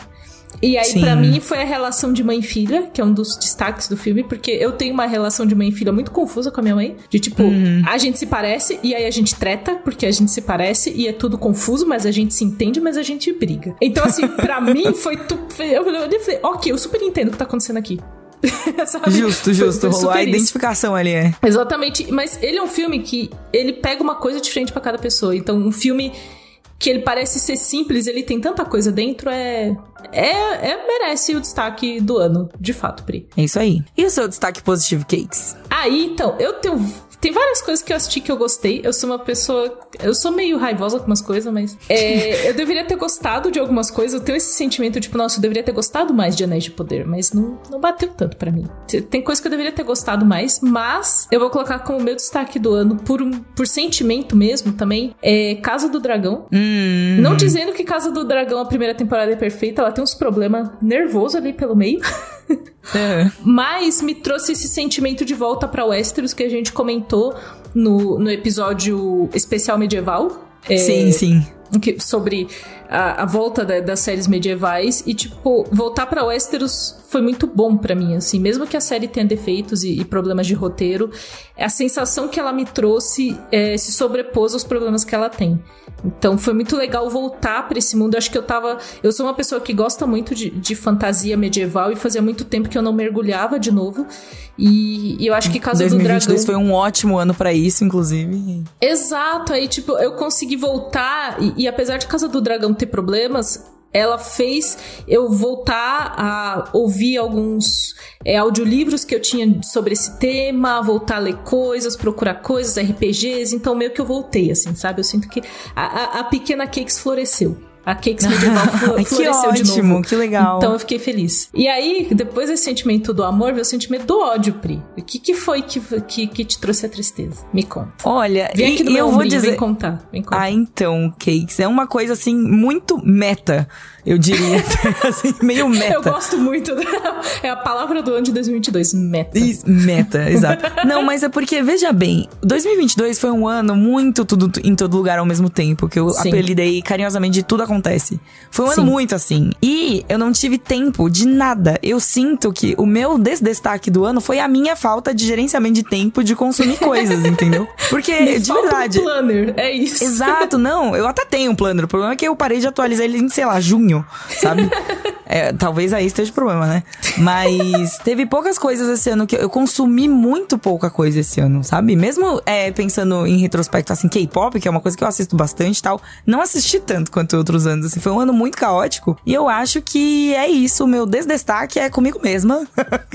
E aí, Sim. pra mim, foi a relação de mãe e filha, que é um dos destaques do filme, porque eu tenho uma relação de mãe e filha muito confusa com a minha mãe, de tipo, uhum. a gente se parece e aí a gente treta, porque a gente se parece e é tudo confuso, mas a gente se entende, mas a gente briga. Então, assim, pra mim, foi... Tu... Eu falei, ok, eu super entendo o que tá acontecendo aqui. Justo, justo, foi, foi rolou a identificação ali, é. Exatamente, mas ele é um filme que ele pega uma coisa diferente pra cada pessoa, então um filme... que ele parece ser simples, ele tem tanta coisa dentro, é, é, é... merece o destaque do ano, de fato, Pri. É isso aí. E o seu destaque positivo, Cakes? Aí, então, eu tenho... Tem várias coisas que eu assisti que eu gostei. Eu sou uma pessoa... Eu sou meio raivosa com umas coisas, mas... É, eu deveria ter gostado de algumas coisas. Eu tenho esse sentimento, tipo, nossa, eu deveria ter gostado mais de Anéis de Poder, mas não, não bateu tanto pra mim. Tem coisa que eu deveria ter gostado mais, mas eu vou colocar como meu destaque do ano, por, um, por sentimento mesmo também, é Casa do Dragão. Hum. Não dizendo que Casa do Dragão, a primeira temporada é perfeita, ela tem uns problemas nervosos ali pelo meio. É. Mas me trouxe esse sentimento de volta pra Westeros que a gente comentou no, no episódio especial medieval. É, sim, sim. Que, sobre a, a volta da, das séries medievais. E, tipo, voltar pra Westeros foi muito bom pra mim, assim. Mesmo que a série tenha defeitos e, e problemas de roteiro, a sensação que ela me trouxe é, se sobrepôs aos problemas que ela tem. Então, foi muito legal voltar pra esse mundo. Eu acho que eu tava... Eu sou uma pessoa que gosta muito de, de fantasia medieval e fazia muito tempo que eu não mergulhava de novo. E, e eu acho que Casa do Dragão... dois mil e vinte e dois foi um ótimo ano pra isso, inclusive. Exato. Aí, tipo, eu consegui voltar... E, e apesar de Casa do Dragão ter problemas... Ela fez eu voltar a ouvir alguns é, audiolivros que eu tinha sobre esse tema, voltar a ler coisas, procurar coisas, R P Gs, então meio que eu voltei, assim, sabe? Eu sinto que a, a, a pequena Cakes floresceu. A Cakes medieval floresceu de novo. Que ótimo, que legal. Então eu fiquei feliz. E aí, depois desse sentimento do amor, veio o sentimento do ódio, Pri. O que, que foi que, que, que te trouxe a tristeza? Me conta. Olha, vem aqui no meu ombro, vem contar. Vem contar. Ah, então, Cakes, é uma coisa, assim, muito meta. Eu diria, assim, meio meta. Eu gosto muito. É a palavra do ano de dois mil e vinte e dois, meta. Isso, meta, exato. Não, mas é porque, veja bem, dois mil e vinte e dois foi um ano muito tudo em todo lugar ao mesmo tempo, que eu Sim. apelidei carinhosamente de Tudo Acontece. Foi um Sim. ano muito assim. E eu não tive tempo de nada. Eu sinto que o meu destaque do ano foi a minha falta de gerenciamento de tempo de consumir coisas, entendeu? Porque, Me de verdade... um planner, é isso. Exato, não. Eu até tenho um planner. O problema é que eu parei de atualizar ele em, sei lá, junho. Sabe? É, talvez aí esteja o problema, né? Mas teve poucas coisas esse ano que... Eu, eu consumi muito pouca coisa esse ano, sabe? Mesmo é, pensando em retrospecto, assim, K-pop, que é uma coisa que eu assisto bastante e tal, não assisti tanto quanto outros anos, assim. Foi um ano muito caótico. E eu acho que é isso. O meu desdestaque é comigo mesma.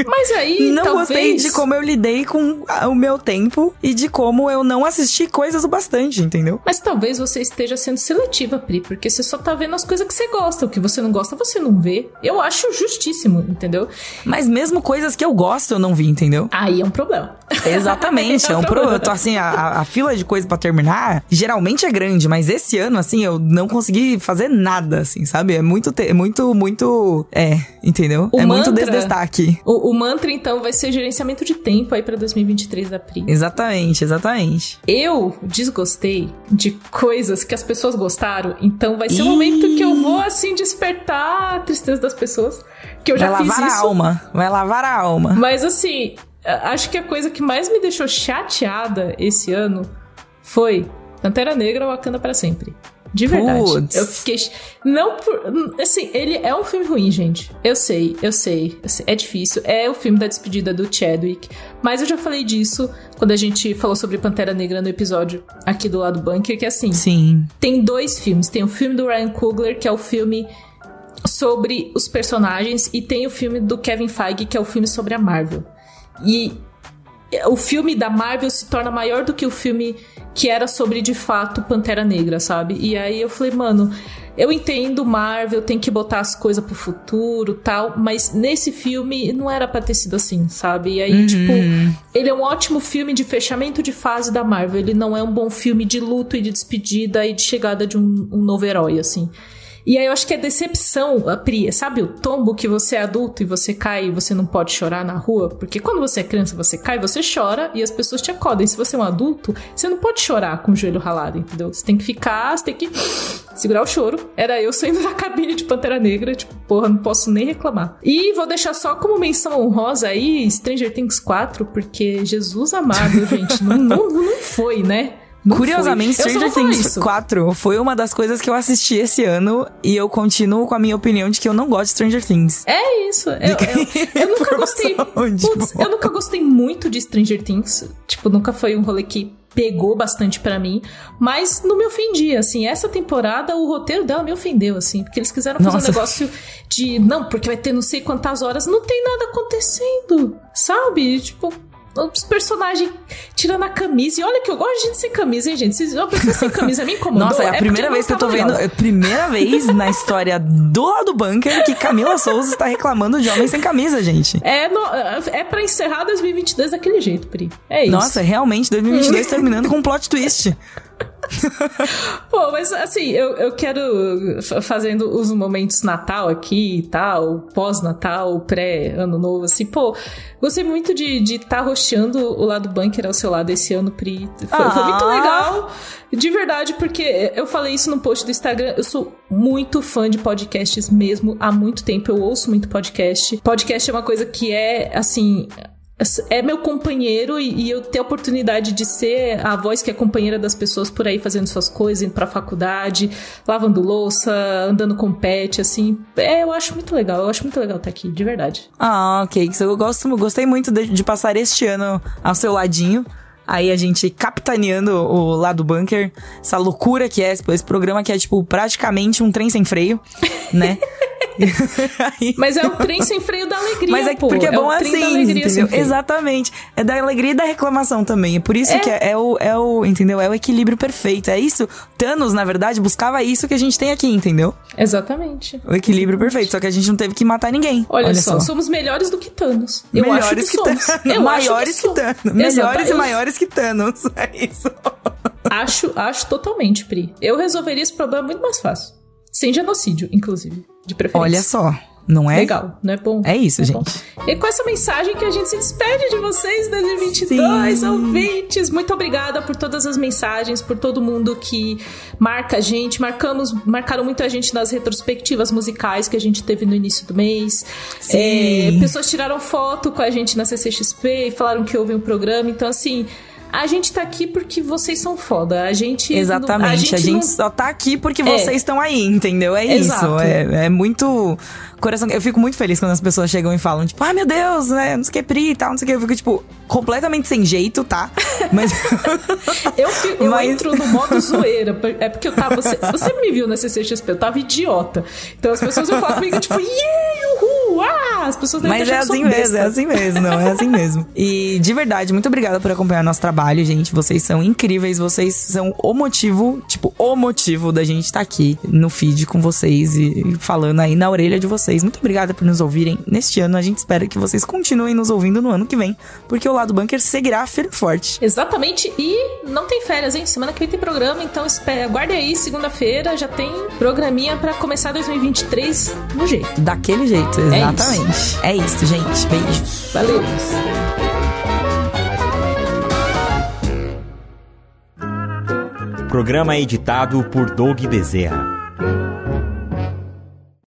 Mas aí, não talvez... gostei de como eu lidei com o meu tempo e de como eu não assisti coisas o bastante, entendeu? Mas talvez você esteja sendo seletiva, Pri, porque você só tá vendo as coisas que você gosta. O que você não gosta, você não vê. Eu acho justíssimo, entendeu? Mas mesmo coisas que eu gosto, eu não vi, entendeu? Aí é um problema. Exatamente, é um problema. Eu tô assim, a, a fila de coisa pra terminar, geralmente é grande, mas esse ano, assim, eu não consegui fazer nada, assim, sabe? É muito, te- muito, muito... É, entendeu? O é mantra, muito desdestaque. O, o mantra, então, vai ser gerenciamento de tempo aí pra dois mil e vinte e três da Pri. Exatamente, exatamente. Eu desgostei de coisas que as pessoas gostaram, então vai ser o um momento que eu vou, assim, despertar a tristeza das pessoas, que eu vai já fiz isso. Vai lavar a alma, vai lavar a alma. Mas assim, acho que a coisa que mais me deixou chateada esse ano foi Pantera Negra, Wakanda para sempre. De verdade. Puts. Eu fiquei... Não por... Assim, ele é um filme ruim, gente. Eu sei, eu sei, eu sei. É difícil. É o filme da despedida do Chadwick. Mas eu já falei disso quando a gente falou sobre Pantera Negra no episódio aqui do Lado Bunker, que assim... Sim. Tem dois filmes. Tem o filme do Ryan Coogler, que é o filme... sobre os personagens, e tem o filme do Kevin Feige, que é o filme sobre a Marvel. E o filme da Marvel se torna maior do que o filme que era sobre, de fato, Pantera Negra, sabe? E aí eu falei, mano, eu entendo Marvel, tem que botar as coisas pro futuro, tal, mas nesse filme não era pra ter sido assim, sabe? E aí, uhum. tipo, ele é um ótimo filme de fechamento de fase da Marvel, ele não é um bom filme de luto e de despedida e de chegada de um, um novo herói, assim. E aí eu acho que é decepção, a Pri, sabe o tombo que você é adulto e você cai e você não pode chorar na rua? Porque quando você é criança, você cai, você chora e as pessoas te acodem. Se você é um adulto, você não pode chorar com o joelho ralado, entendeu? Você tem que ficar, você tem que segurar o choro. Era eu saindo da cabine de Pantera Negra, tipo, porra, não posso nem reclamar. E vou deixar só como menção honrosa aí Stranger Things quatro, porque Jesus amado, gente, não, não, não foi, né? Não Curiosamente, foi. Stranger Things quatro foi uma das coisas que eu assisti esse ano e eu continuo com a minha opinião de que eu não gosto de Stranger Things. É isso. Eu, eu, eu nunca gostei. Putz, eu nunca gostei muito de Stranger Things. Tipo, nunca foi um rolê que pegou bastante pra mim, mas não me ofendia, assim, essa temporada o roteiro dela me ofendeu, assim, porque eles quiseram fazer Nossa. um negócio de, não, porque vai ter não sei quantas horas, não tem nada acontecendo, sabe? Tipo... Os personagens tirando a camisa. E olha que eu gosto de gente sem camisa, hein, gente? Se uma pessoa sem camisa me incomodou. Nossa, é a é primeira vez que eu tô vendo. É a primeira vez na história do Lado Bunker que Camila Souza está reclamando de homem sem camisa, gente. É, no, é pra encerrar dois mil e vinte e dois daquele jeito, Pri. É isso. Nossa, realmente, dois mil e vinte e dois terminando com um plot twist. Pô, mas assim, eu, eu quero fazendo os momentos Natal aqui e tal, pós-Natal, pré-ano novo, assim, pô, gostei muito de estar tá roxando o Lado Bunker ao seu lado esse ano, Pri. Foi, ah. foi muito legal, de verdade, porque eu falei isso no post do Instagram, eu sou muito fã de podcasts mesmo, há muito tempo, eu ouço muito podcast. Podcast é uma coisa que é, assim... é meu companheiro e, e eu ter a oportunidade de ser a voz que é companheira das pessoas por aí fazendo suas coisas, indo pra faculdade, lavando louça, andando com pet, assim. É, eu acho muito legal, eu acho muito legal estar aqui, de verdade. Ah, ok. Eu gosto, gostei muito de, de passar este ano ao seu ladinho. Aí a gente capitaneando o Lado Bunker, essa loucura que é esse, esse programa que é, tipo, praticamente um trem sem freio, né? Mas é um trem sem freio da alegria, mas é, pô. Porque é bom é um assim, alegria, entendeu? Exatamente. É da alegria e da reclamação também. É por isso é. que é, é, o, é o, entendeu? É o equilíbrio perfeito. É isso. Thanos, na verdade, buscava isso que a gente tem aqui, entendeu? Exatamente. O equilíbrio Exatamente. perfeito. Só que a gente não teve que matar ninguém. Olha, Olha só, só, somos melhores do que Thanos. Eu melhores acho que, que somos. Thanos. Eu maiores que, que Thanos. Melhores eu... e maiores que Thanos. É isso. Acho, acho totalmente, Pri. Eu resolveria esse problema muito mais fácil. Sem genocídio, inclusive, de preferência. Olha só, não é? Legal, não é bom? É isso, é gente. Bom. E com essa mensagem que a gente se despede de vocês, dois mil e vinte e dois, Sim. ouvintes. Muito obrigada por todas as mensagens, por todo mundo que marca a gente. Marcamos, marcaram muita gente nas retrospectivas musicais que a gente teve no início do mês. É, pessoas tiraram foto com a gente na C C X P e falaram que ouvem o programa. Então, assim... a gente tá aqui porque vocês são foda. A gente... Exatamente. A gente, a gente não... só tá aqui porque é. vocês estão aí, entendeu? É Exato. isso. É, é muito... Coração... Eu fico muito feliz quando as pessoas chegam e falam, tipo, ai, meu Deus, né? Não sei o que, Pri e tal, não sei o que. Eu fico, tipo, completamente sem jeito, tá? Mas... eu fico, eu Mas... entro no modo zoeira. É porque eu tava... Você, você me viu na C C X P, eu tava idiota. Então as pessoas vão falar comigo, tipo, yeah, uhul, ah! As pessoas devem Mas é assim mesmo, é assim mesmo, não, é assim mesmo. E, de verdade, muito obrigada por acompanhar nosso trabalho, gente. Vocês são incríveis, vocês são o motivo, tipo, o motivo da gente estar tá aqui no feed com vocês e falando aí na orelha de vocês. Muito obrigada por nos ouvirem neste ano. A gente espera que vocês continuem nos ouvindo no ano que vem, porque o Lado Bunker seguirá firme e forte. Exatamente. E não tem férias, hein? Semana que vem tem programa, então espera. Aguarde aí, segunda-feira já tem programinha pra começar dois mil e vinte e três no jeito. Daquele jeito, exatamente. É isso, é isso, gente. Beijos. Valeu. Programa editado por Doug Bezerra.